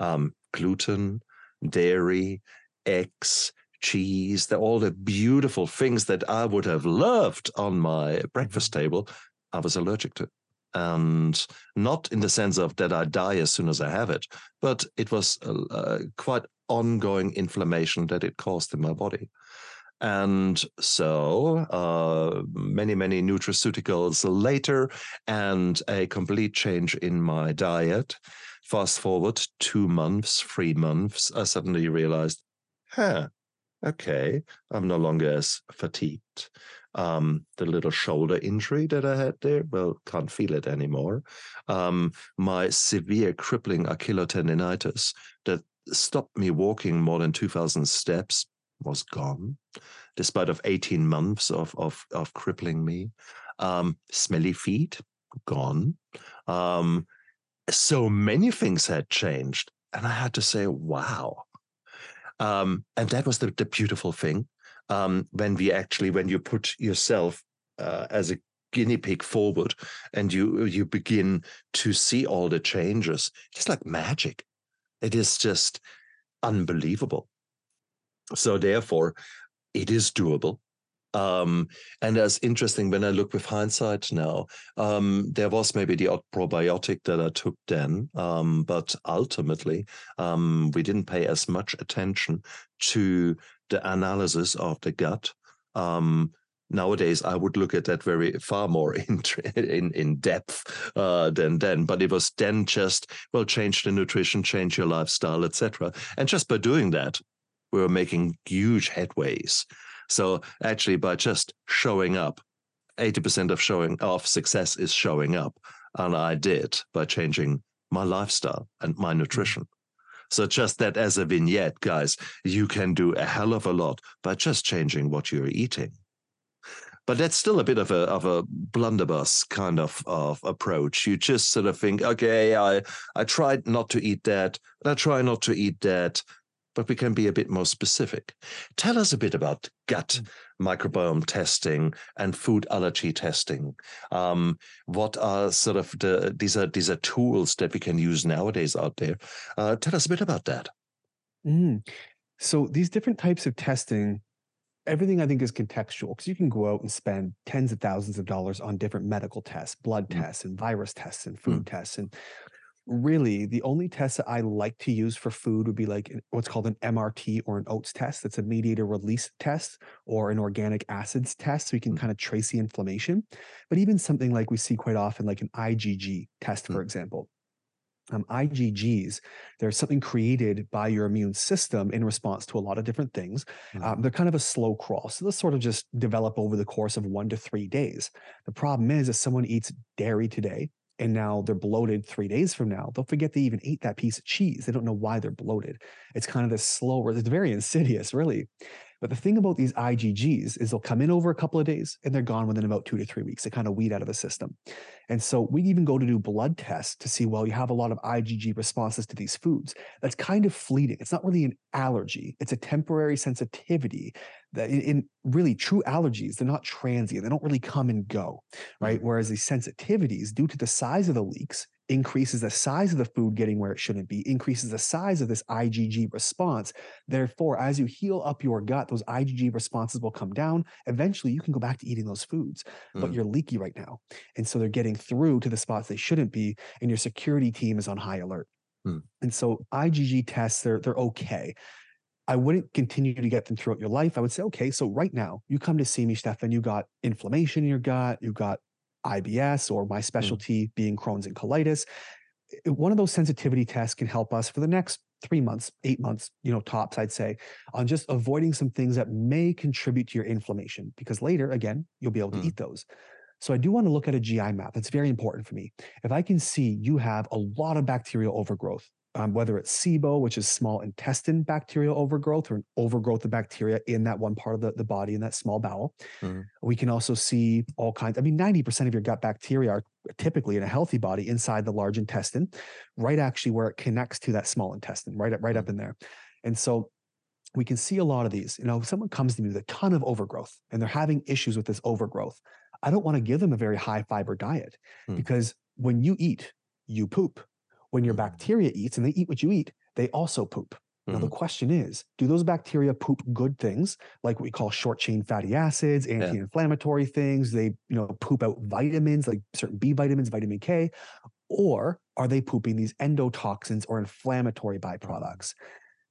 Gluten, dairy, eggs, cheese, all the beautiful things that I would have loved on my breakfast table, I was allergic to. And not in the sense of that I die as soon as I have it, but it was quite ongoing inflammation that it caused in my body. And so many, many nutraceuticals later and a complete change in my diet. Fast forward 2 months, 3 months, I suddenly realized, okay, I'm no longer as fatigued. The little shoulder injury that I had there, well, can't feel it anymore. My severe crippling oculotendinitis that stopped me walking more than 2,000 steps was gone, despite of 18 months of crippling me. Smelly feet, gone. So many things had changed. And I had to say, wow. And that was the beautiful thing. When you put yourself as a guinea pig forward and you begin to see all the changes, it's like magic. It is just unbelievable. So therefore, it is doable. And that's interesting when I look with hindsight now. There was maybe the odd probiotic that I took then, but ultimately we didn't pay as much attention to the analysis of the gut. Nowadays, I would look at that far more in depth than then. But it was then just, well, change the nutrition, change your lifestyle, etc. And just by doing that, we were making huge headways. So actually, by just showing up, 80% of success is showing up. And I did by changing my lifestyle and my nutrition. So just that as a vignette, guys, you can do a hell of a lot by just changing what you're eating. But that's still a bit of a blunderbuss kind of approach. You just sort of think, okay, I tried not to eat that, and I try not to eat that. But we can be a bit more specific. Tell us a bit about gut microbiome testing and food allergy testing. What are sort of these are tools that we can use nowadays out there. Tell us a bit about that. So these different types of testing, everything I think is contextual, because you can go out and spend tens of thousands of dollars on different medical tests, blood tests and virus tests and food tests. And really the only tests that I like to use for food would be like what's called an MRT or an OATS test. That's a mediator release test or an organic acids test. So you can kind of trace the inflammation, but even something like we see quite often, like an IgG test, for example. IgGs, they're something created by your immune system in response to a lot of different things. They're kind of a slow crawl. So they'll sort of just develop over the course of 1 to 3 days. The problem is if someone eats dairy today and now they're bloated 3 days from now, they'll forget they even ate that piece of cheese. They don't know why they're bloated. It's kind of this slower, it's very insidious, really. But the thing about these IgGs is they'll come in over a couple of days and they're gone within about 2 to 3 weeks. They kind of weed out of the system. And so we even go to do blood tests to see, well, you have a lot of IgG responses to these foods. That's kind of fleeting. It's not really an allergy. It's a temporary sensitivity that in really true allergies, they're not transient. They don't really come and go, right? Whereas these sensitivities, due to the size of the leaks, increases the size of the food getting where it shouldn't be, increases the size of this IgG response. Therefore, as you heal up your gut, those IgG responses will come down. Eventually, you can go back to eating those foods, but you're leaky right now. And so they're getting through to the spots they shouldn't be, and your security team is on high alert. And so IgG tests, they're okay. I wouldn't continue to get them throughout your life. I would say, okay, so right now, you come to see me, Stefan, you got inflammation in your gut, you got IBS, or my specialty being Crohn's and colitis. One of those sensitivity tests can help us for the next 3 months, 8 months, you know, tops, I'd say, on just avoiding some things that may contribute to your inflammation, because later, again, you'll be able to eat those. So I do want to look at a GI map. That's very important for me. If I can see you have a lot of bacterial overgrowth, whether it's SIBO, which is small intestine bacterial overgrowth, or an overgrowth of bacteria in that one part of the body, in that small bowel. We can also see all kinds. I mean, 90% of your gut bacteria are typically in a healthy body inside the large intestine, right actually where it connects to that small intestine, right up in there. And so we can see a lot of these. You know, if someone comes to me with a ton of overgrowth and they're having issues with this overgrowth, I don't want to give them a very high fiber diet because when you eat, you poop. When your bacteria eats and they eat what you eat, they also poop. Now, the question is, do those bacteria poop good things like what we call short chain fatty acids, anti-inflammatory things? They, you know, poop out vitamins like certain B vitamins, vitamin K, or are they pooping these endotoxins or inflammatory byproducts?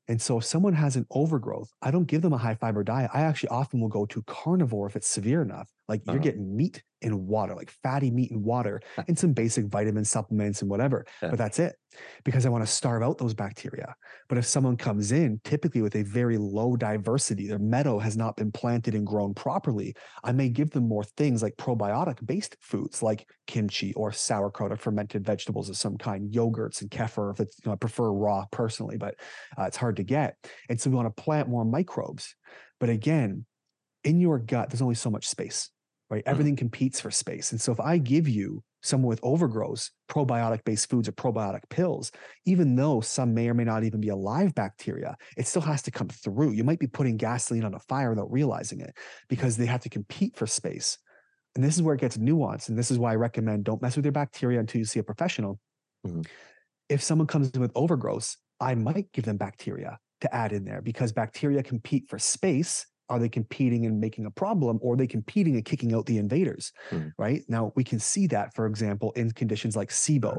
And so if someone has an overgrowth, I don't give them a high fiber diet. I actually often will go to carnivore if it's severe enough. Like you're getting meat and water, like fatty meat and water and some basic vitamin supplements and whatever, but that's it because I want to starve out those bacteria. But if someone comes in typically with a very low diversity, their meadow has not been planted and grown properly, I may give them more things like probiotic based foods like kimchi or sauerkraut or fermented vegetables of some kind, yogurts and kefir. If it's, you know, I prefer raw personally, but it's hard to get. And so we want to plant more microbes. But again, in your gut, there's only so much space, right? Everything competes for space. And so if I give you someone with overgrowth, probiotic-based foods or probiotic pills, even though some may or may not even be alive bacteria, it still has to come through. You might be putting gasoline on a fire without realizing it because they have to compete for space. And this is where it gets nuanced. And this is why I recommend don't mess with your bacteria until you see a professional. If someone comes in with overgrowth, I might give them bacteria to add in there because bacteria compete for space. Are they competing and making a problem, or are they competing and kicking out the invaders? Right now, we can see that, for example, in conditions like SIBO.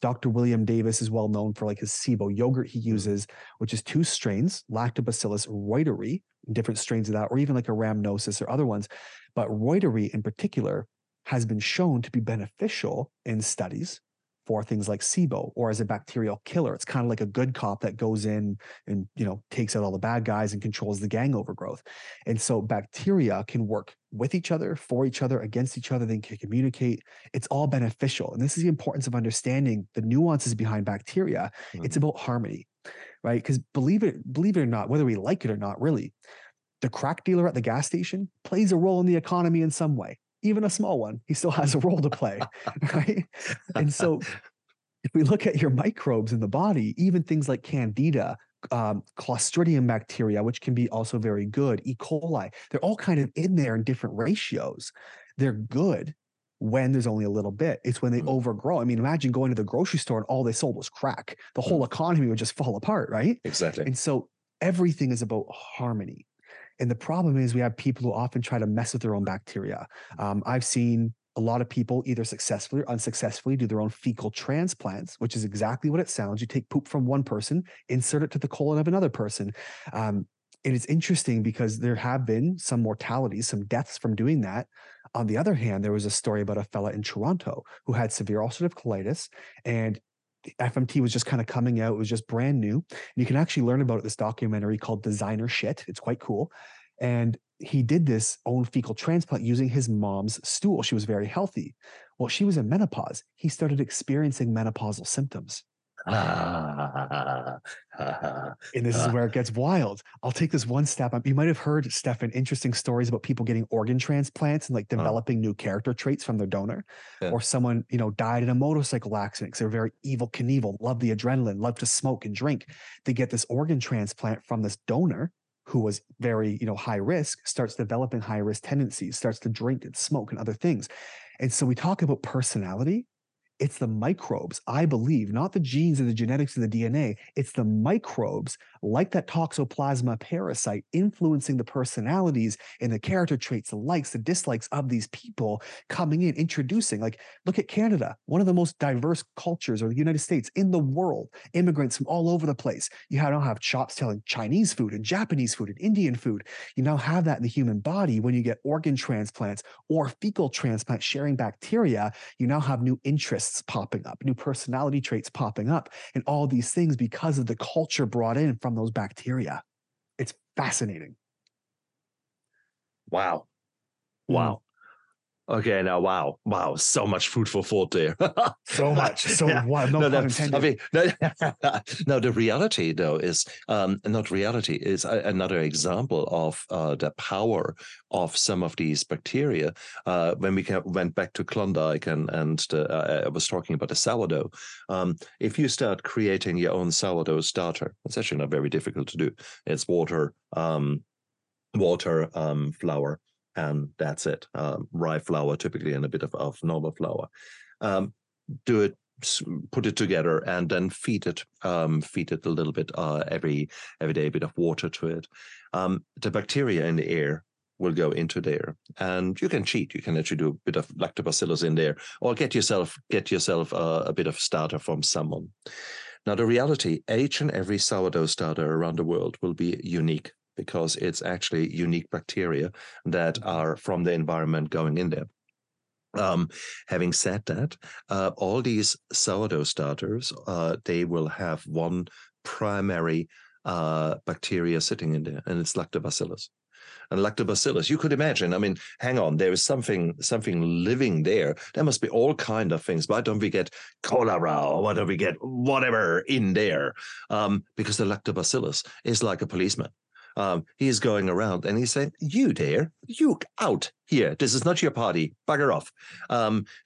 Dr. William Davis is well known for like his SIBO yogurt he uses, which is 2 strains, Lactobacillus reuteri, different strains of that, or even like a rhamnosus or other ones. But reuteri in particular has been shown to be beneficial in studies for things like SIBO, or as a bacterial killer. It's kind of like a good cop that goes in and, you know, takes out all the bad guys and controls the gang overgrowth. And so bacteria can work with each other, for each other, against each other. They can communicate. It's all beneficial. And this is the importance of understanding the nuances behind bacteria. It's about harmony, right? Because believe it or not, whether we like it or not, really, the crack dealer at the gas station plays a role in the economy in some way. Even a small one, he still has a role to play, right? And so if we look at your microbes in the body, even things like Candida, Clostridium bacteria, which can be also very good, E. coli, they're all kind of in there in different ratios. They're good when there's only a little bit. It's when they overgrow. I mean, imagine going to the grocery store and all they sold was crack. The whole economy would just fall apart, right? Exactly. And so everything is about harmony. And the problem is we have people who often try to mess with their own bacteria. I've seen a lot of people either successfully or unsuccessfully do their own fecal transplants, which is exactly what it sounds. You take poop from one person, insert it to the colon of another person. And it's interesting because there have been some mortalities, some deaths from doing that. On the other hand, there was a story about a fella in Toronto who had severe ulcerative colitis, and FMT was just kind of coming out. It was just brand new. And you can actually learn about it, this documentary called Designer Shit. It's quite cool. And he did this own fecal transplant using his mom's stool. She was very healthy. Well, she was in menopause. He started experiencing menopausal symptoms. And this is where it gets wild. I'll take this one step up. You might have heard, Stefan, interesting stories about people getting organ transplants and like developing new character traits from their donor. Yeah. Or someone, you know, died in a motorcycle accident because they're very evil Knievel, love the adrenaline, love to smoke and drink. They get this organ transplant from this donor who was very, you know, high risk, starts developing high risk tendencies, starts to drink and smoke and other things. And so we talk about personality. It's the microbes, I believe, not the genes and the genetics of the DNA. It's the microbes, like that toxoplasma parasite, influencing the personalities and the character traits, the likes, the dislikes of these people coming in, introducing. Like, look at Canada, one of the most diverse cultures, or the United States, in the world. Immigrants from all over the place. You now have shops selling Chinese food and Japanese food and Indian food. You now have that in the human body when you get organ transplants or fecal transplants sharing bacteria. You now have new interests popping up, new personality traits popping up, and all these things because of the culture brought in from those bacteria. It's fascinating. Wow. Wow. Okay, now, wow, so much food for thought there. So much. So yeah. Wow, no pun intended. No, the reality, though, is not reality, is another example of the power of some of these bacteria. When we went back to Klondike and I was talking about the sourdough. If you start creating your own sourdough starter, it's actually not very difficult to do. It's water, flour, and that's it. Rye flour, typically, and a bit of normal flour. Do it, put it together, and then feed it a little bit every day, a bit of water to it. The bacteria in the air will go into there, and you can cheat. You can actually do a bit of lactobacillus in there, or get yourself a bit of starter from someone. Now, the reality: each and every sourdough starter around the world will be unique, because it's actually unique bacteria that are from the environment going in there. Having said that, all these sourdough starters, they will have one primary bacteria sitting in there, and it's lactobacillus. And lactobacillus, you could imagine, I mean, hang on, there is something living there. There must be all kind of things. Why don't we get cholera, or why don't we get whatever in there? Because the lactobacillus is like a policeman. He is going around and he's saying, "You there, you out here. This is not your party. Bugger off."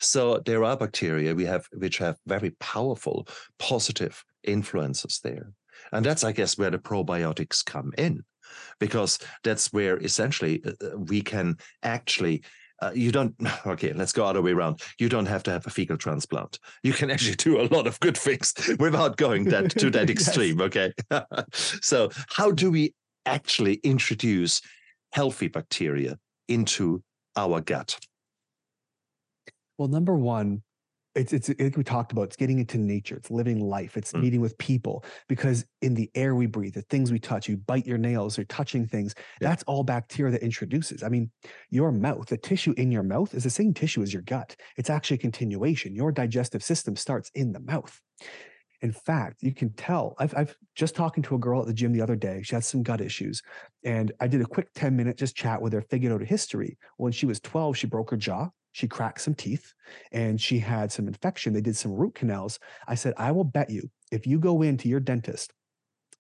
So there are bacteria which have very powerful positive influences there, and that's, I guess, where the probiotics come in, because that's where essentially we can actually. Let's go other way around. You don't have to have a fecal transplant. You can actually do a lot of good things without going to that extreme. Okay, so how do we actually introduce healthy bacteria into our gut? Well, number one, it's like we talked about, it's getting into nature, it's living life, it's meeting with people, because in the air we breathe, the things we touch, you bite your nails, you're touching things, that's all bacteria that introduces. I mean, your mouth, the tissue in your mouth is the same tissue as your gut. It's actually a continuation. Your digestive system starts in the mouth. In fact, you can tell, I've just talking to a girl at the gym the other day. She had some gut issues, and I did a quick 10-minute just chat with her, figured out a history. When she was 12, she broke her jaw, she cracked some teeth, and she had some infection. They did some root canals. I said, I will bet you, if you go into your dentist,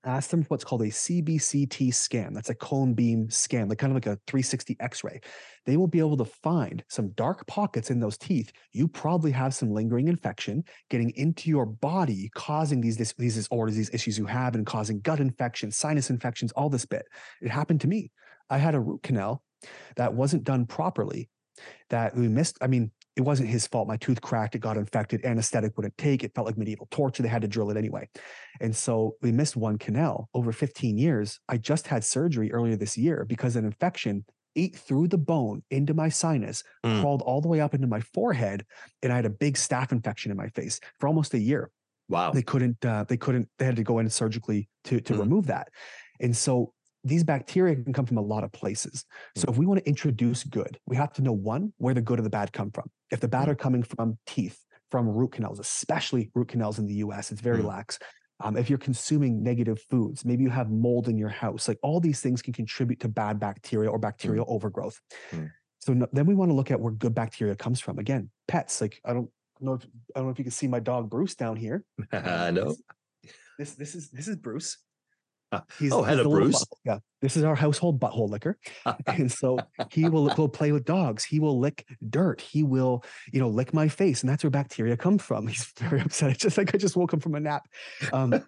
ask them what's called a CBCT scan. That's a cone beam scan, like kind of like a 360 x-ray. They will be able to find some dark pockets in those teeth. You probably have some lingering infection getting into your body, causing these disorders, these issues you have, and causing gut infections, sinus infections, all this bit. It happened to me. I had a root canal that wasn't done properly, that we missed. I mean, it wasn't his fault. My tooth cracked, it got infected, anesthetic wouldn't take, it felt like medieval torture, they had to drill it anyway. And so we missed one canal over 15 years. I just had surgery earlier this year because an infection ate through the bone into my sinus, crawled all the way up into my forehead, and I had a big staph infection in my face for almost a year. Wow. They had to go in surgically to remove that. And so these bacteria can come from a lot of places. So if we want to introduce good, we have to know, one, where the good or the bad come from. If the bad are coming from teeth, from root canals, especially root canals in the US, it's very lax. If you're consuming negative foods, maybe you have mold in your house, like all these things can contribute to bad bacteria or bacterial overgrowth. So then we want to look at where good bacteria comes from. Again, pets, like I don't know if you can see my dog Bruce down here. No. This is Bruce. Hello, Bruce. Yeah, this is our household butthole licker. And so he will play with dogs. He will lick dirt. He will, lick my face. And that's where bacteria come from. He's very upset. It's just like I just woke him from a nap. And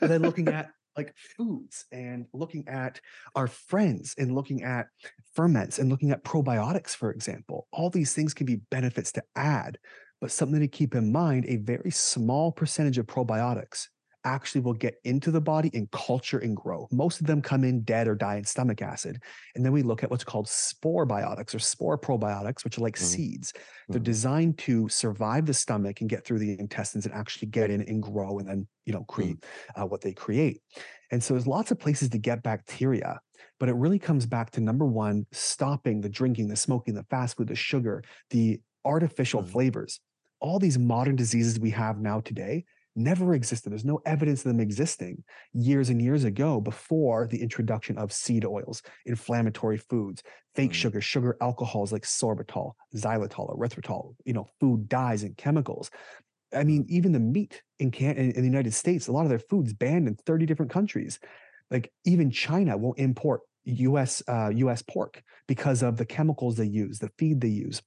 then looking at like foods and looking at our friends and looking at ferments and looking at probiotics, for example, all these things can be benefits to add. But something to keep in mind, a very small percentage of probiotics actually will get into the body and culture and grow. Most of them come in dead or die in stomach acid. And then we look at what's called spore biotics or spore probiotics, which are like seeds. They're designed to survive the stomach and get through the intestines and actually get in and grow and then, create what they create. And so there's lots of places to get bacteria, but it really comes back to number one, stopping the drinking, the smoking, the fast food, the sugar, the artificial flavors. All these modern diseases we have now today never existed. There's no evidence of them existing years and years ago before the introduction of seed oils, inflammatory foods, fake sugar, sugar alcohols like sorbitol, xylitol, erythritol, food dyes and chemicals. I mean, even the meat in the United States, a lot of their food's banned in 30 different countries. Like even China won't import US pork because of the chemicals they use, the feed they use.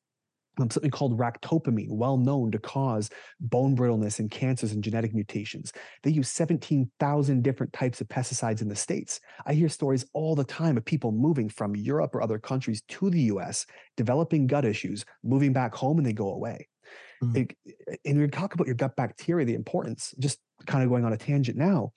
Something called ractopamine, well known to cause bone brittleness and cancers and genetic mutations. They use 17,000 different types of pesticides in the States. I hear stories all the time of people moving from Europe or other countries to the US, developing gut issues, moving back home, and they go away. And we talk about your gut bacteria, the importance, just kind of going on a tangent now.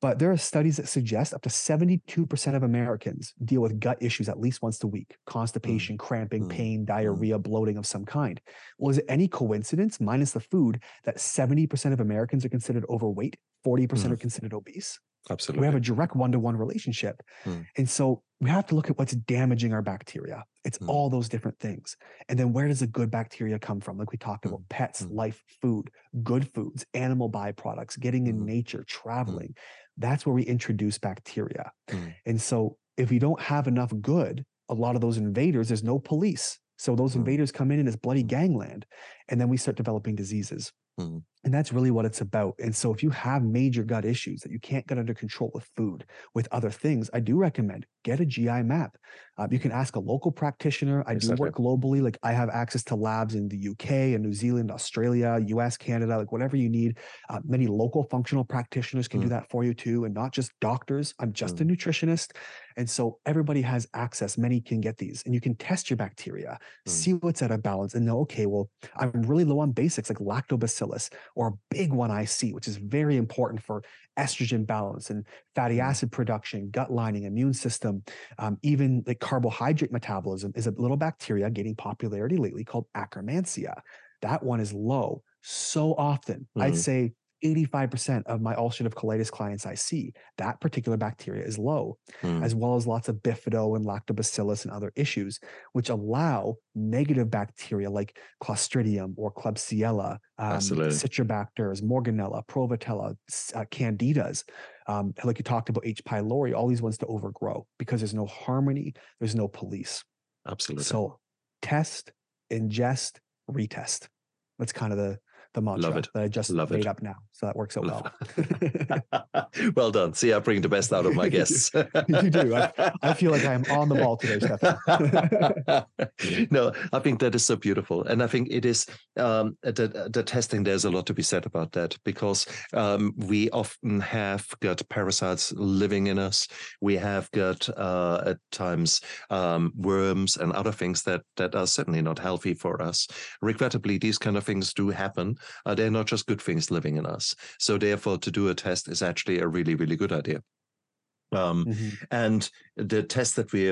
But there are studies that suggest up to 72% of Americans deal with gut issues at least once a week, constipation, cramping, pain, diarrhea, bloating of some kind. Well, is it any coincidence, minus the food, that 70% of Americans are considered overweight, 40% are considered obese? Absolutely. We have a direct one-to-one relationship. And so we have to look at what's damaging our bacteria. It's all those different things. And then where does the good bacteria come from? Like we talked about pets, life, food, good foods, animal byproducts, getting in nature, traveling. That's where we introduce bacteria. And so if we don't have enough good, a lot of those invaders, there's no police. So those invaders come in and it's bloody gangland. And then we start developing diseases. And that's really what it's about. And so if you have major gut issues that you can't get under control with food, with other things, I do recommend get a GI map. You can ask a local practitioner. I do work globally. Like I have access to labs in the UK and New Zealand, Australia, US, Canada, like whatever you need. Many local functional practitioners can do that for you too. And not just doctors. I'm just a nutritionist. And so everybody has access. Many can get these and you can test your bacteria, see what's out of balance and know, okay, well, I'm really low on basics like lactobacillus, or a big one I see, which is very important for estrogen balance and fatty acid production, gut lining, immune system, even like carbohydrate metabolism is a little bacteria getting popularity lately called Akkermansia. That one is low so often. I'd say 85% of my ulcerative colitis clients I see, that particular bacteria is low, as well as lots of bifido and lactobacillus and other issues, which allow negative bacteria like Clostridium or Klebsiella, Citrobacters, Morganella, Provitella, Candidas, like you talked about H. pylori, all these ones to overgrow because there's no harmony, there's no police. Absolutely. So test, ingest, retest. That's kind of the mantra that I just made up now. So that works out well. Well done. See, I bring the best out of my guests. You do. I feel like I am on the ball today, Stefan. No, I think that is so beautiful. And I think it is the testing. There's a lot to be said about that because we often have gut parasites living in us. We have gut at times worms and other things that are certainly not healthy for us. Regrettably, these kind of things do happen. They're not just good things living in us. So therefore, to do a test is actually a really, really good idea. And the tests that we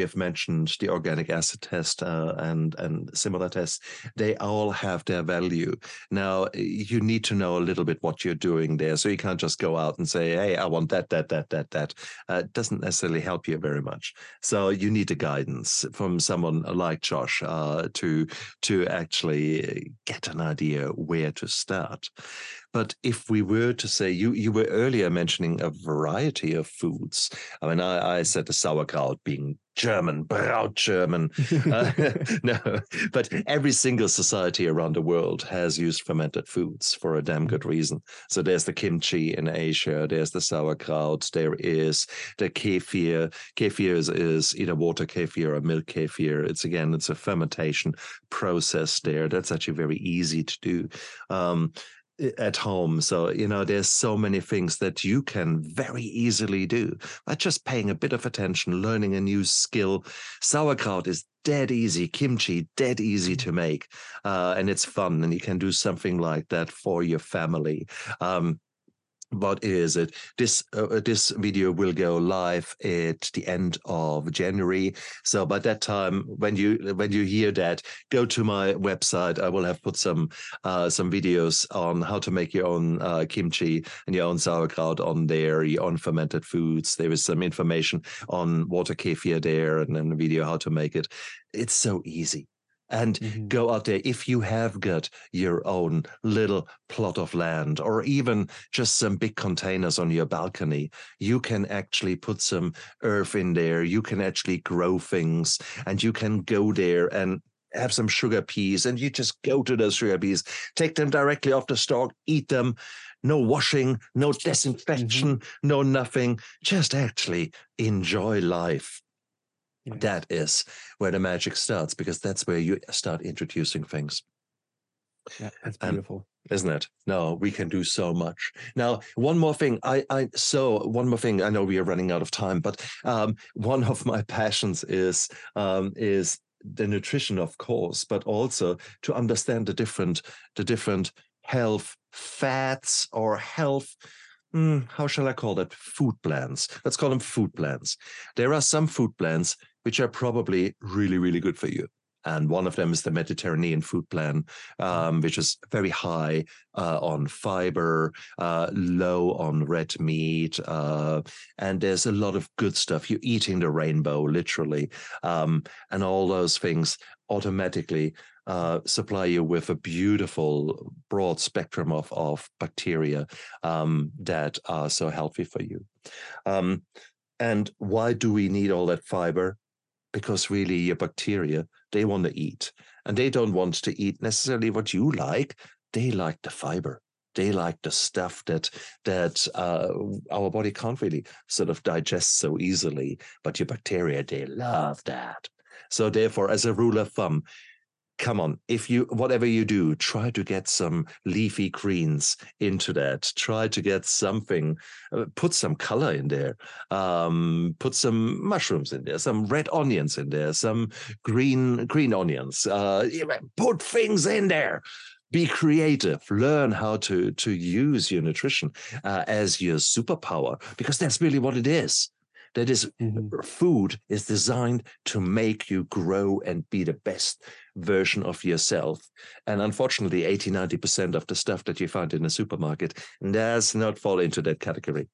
have mentioned, the organic acid test and similar tests, they all have their value. Now, you need to know a little bit what you're doing there. So you can't just go out and say, hey, I want that. It doesn't necessarily help you very much. So you need the guidance from someone like Josh to actually get an idea where to start. But if we were to say, you were earlier mentioning a variety of foods. I mean, I said the sauerkraut being German, proud German. No, but every single society around the world has used fermented foods for a damn good reason. So there's the kimchi in Asia, there's the sauerkraut, there is the kefir. Kefir is either water kefir or milk kefir. It's a fermentation process there. That's actually very easy to do. At home. So, there's so many things that you can very easily do by just paying a bit of attention, learning a new skill. Sauerkraut is dead easy, kimchi, dead easy to make. And it's fun. And you can do something like that for your family. What is it? This video will go live at the end of January. So by that time, when you hear that, go to my website. I will have put some videos on how to make your own kimchi and your own sauerkraut on there, your own fermented foods. There is some information on water kefir there, and then a video how to make it. It's so easy. And go out there if you have got your own little plot of land or even just some big containers on your balcony. You can actually put some earth in there. You can actually grow things, and you can go there and have some sugar peas, and you just go to those sugar peas, take them directly off the stalk, eat them. No washing, no disinfection, no nothing. Just actually enjoy life. Yeah. That is where the magic starts, because that's where you start introducing things. Yeah, that's beautiful. Isn't it? No, we can do so much. Now, one more thing. I know we are running out of time, but one of my passions is the nutrition, of course, but also to understand the different health fads or health. How shall I call that? Food plans. Let's call them food plans. There are some food plans which are probably really, really good for you. And one of them is the Mediterranean food plan, which is very high on fiber, low on red meat. And there's a lot of good stuff. You're eating the rainbow, literally. And all those things automatically supply you with a beautiful broad spectrum of bacteria that are so healthy for you. And why do we need all that fiber? Because really your bacteria, they want to eat, and they don't want to eat necessarily what you like. They like the fiber. They like the stuff that our body can't really sort of digest so easily, but your bacteria, they love that. So therefore, as a rule of thumb, come on, whatever you do, try to get some leafy greens into that. Try to get something, put some color in there, put some mushrooms in there, some red onions in there, some green onions. Put things in there. Be creative. Learn how to use your nutrition as your superpower, because that's really what it is. That is, food is designed to make you grow and be the best version of yourself. And unfortunately, 80-90% of the stuff that you find in a supermarket does not fall into that category.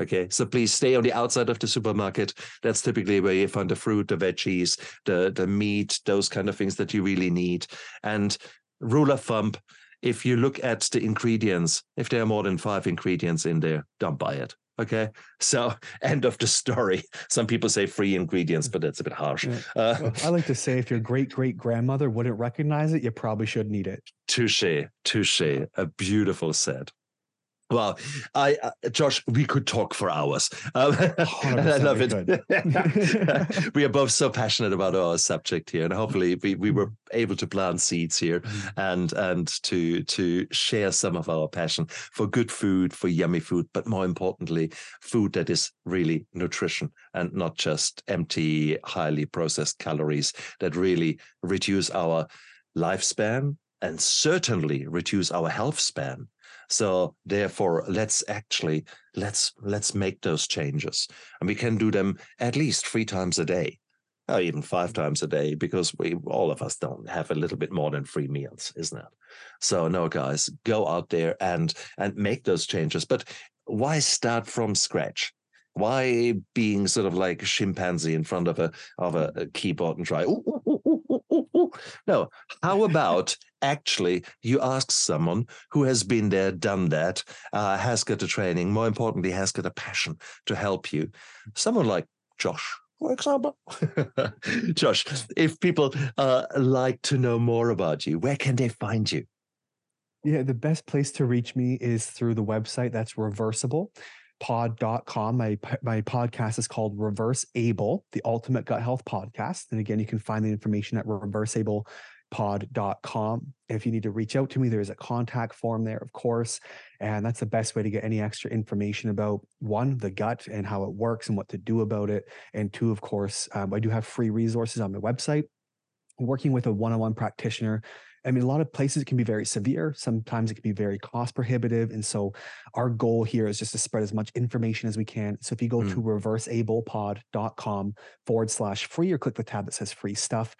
Okay, so please stay on the outside of the supermarket. That's typically where you find the fruit, the veggies, the meat, those kind of things that you really need. And rule of thumb, if you look at the ingredients, if there are more than 5 ingredients in there, don't buy it. Okay, so end of the story. Some people say free ingredients, but that's a bit harsh. Yeah. I like to say, if your great-great-grandmother wouldn't recognize it, you probably shouldn't eat it. Touché, a beautiful set. Wow, Josh, we could talk for hours. I love it. We are both so passionate about our subject here, and hopefully we were able to plant seeds here and to share some of our passion for good food, for yummy food, but more importantly, food that is really nutrition and not just empty, highly processed calories that really reduce our lifespan and certainly reduce our health span. So therefore, let's make those changes, and we can do them at least 3 times a day, or even 5 times a day, because all of us don't have a little bit more than 3 meals, isn't it? So no, guys, go out there and make those changes. But why start from scratch? Why being sort of like a chimpanzee in front of a keyboard and try? No, how about actually you ask someone who has been there, done that, has got the training, more importantly, has got a passion to help you. Someone like Josh, for example. Josh, if people like to know more about you, where can they find you? Yeah, the best place to reach me is through the website. That's reversablepod.com. My podcast is called Reverse Able, the Ultimate Gut Health Podcast. And again, you can find the information at reversablepod.com. If you need to reach out to me, there is a contact form there, of course. And that's the best way to get any extra information about, 1, the gut and how it works and what to do about it. And 2, of course, I do have free resources on my website. Working with a one-on-one practitioner, I mean, a lot of places it can be very severe. Sometimes it can be very cost prohibitive. And so our goal here is just to spread as much information as we can. So if you go to reversablepod.com/free or click the tab that says free stuff,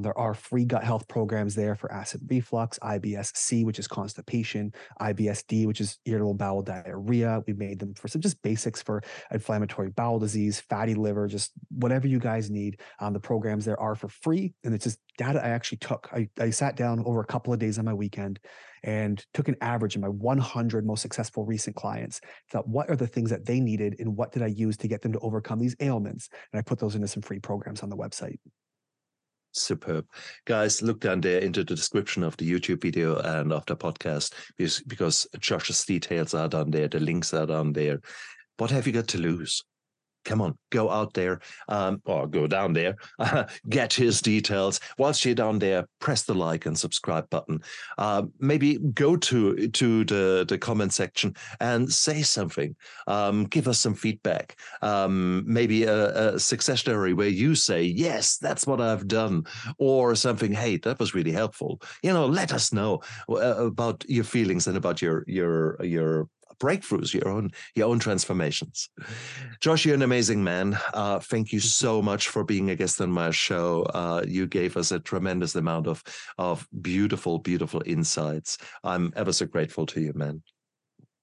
there are free gut health programs there for acid reflux, IBS-C, which is constipation, IBS-D, which is irritable bowel diarrhea. We made them for some just basics for inflammatory bowel disease, fatty liver, just whatever you guys need. The programs there are for free. And it's just data I actually took. I sat down over a couple of days on my weekend and took an average of my 100 most successful recent clients, thought what are the things that they needed and what did I use to get them to overcome these ailments. And I put those into some free programs on the website. Superb. Guys, look down there into the description of the YouTube video and of the podcast, because Josh's details are down there. The links are down there. What have you got to lose? Come on, go out there, or go down there, get his details. Whilst you're down there, press the like and subscribe button. Maybe go to the comment section and say something. Give us some feedback. Maybe a success story where you say, yes, that's what I've done, or something, hey, that was really helpful. You know, let us know about your feelings and about your breakthroughs, your own transformations. Josh, you're an amazing man. Thank you so much for being a guest on my show. You gave us a tremendous amount of beautiful, beautiful insights. I'm ever so grateful to you, man.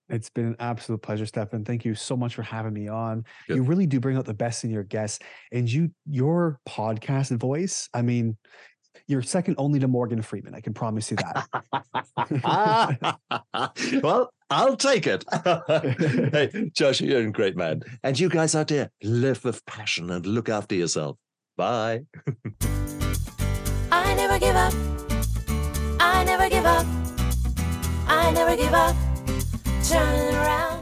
It's been an absolute pleasure, Stefan. Thank you so much for having me on. Good. You really do bring out the best in your guests, and your podcast voice, I mean, you're second only to Morgan Freeman. I can promise you that. Well, I'll take it. Hey, Josh, you're a great man. And you guys out there, live with passion and look after yourself. Bye. I never give up. I never give up. I never give up. Turn around.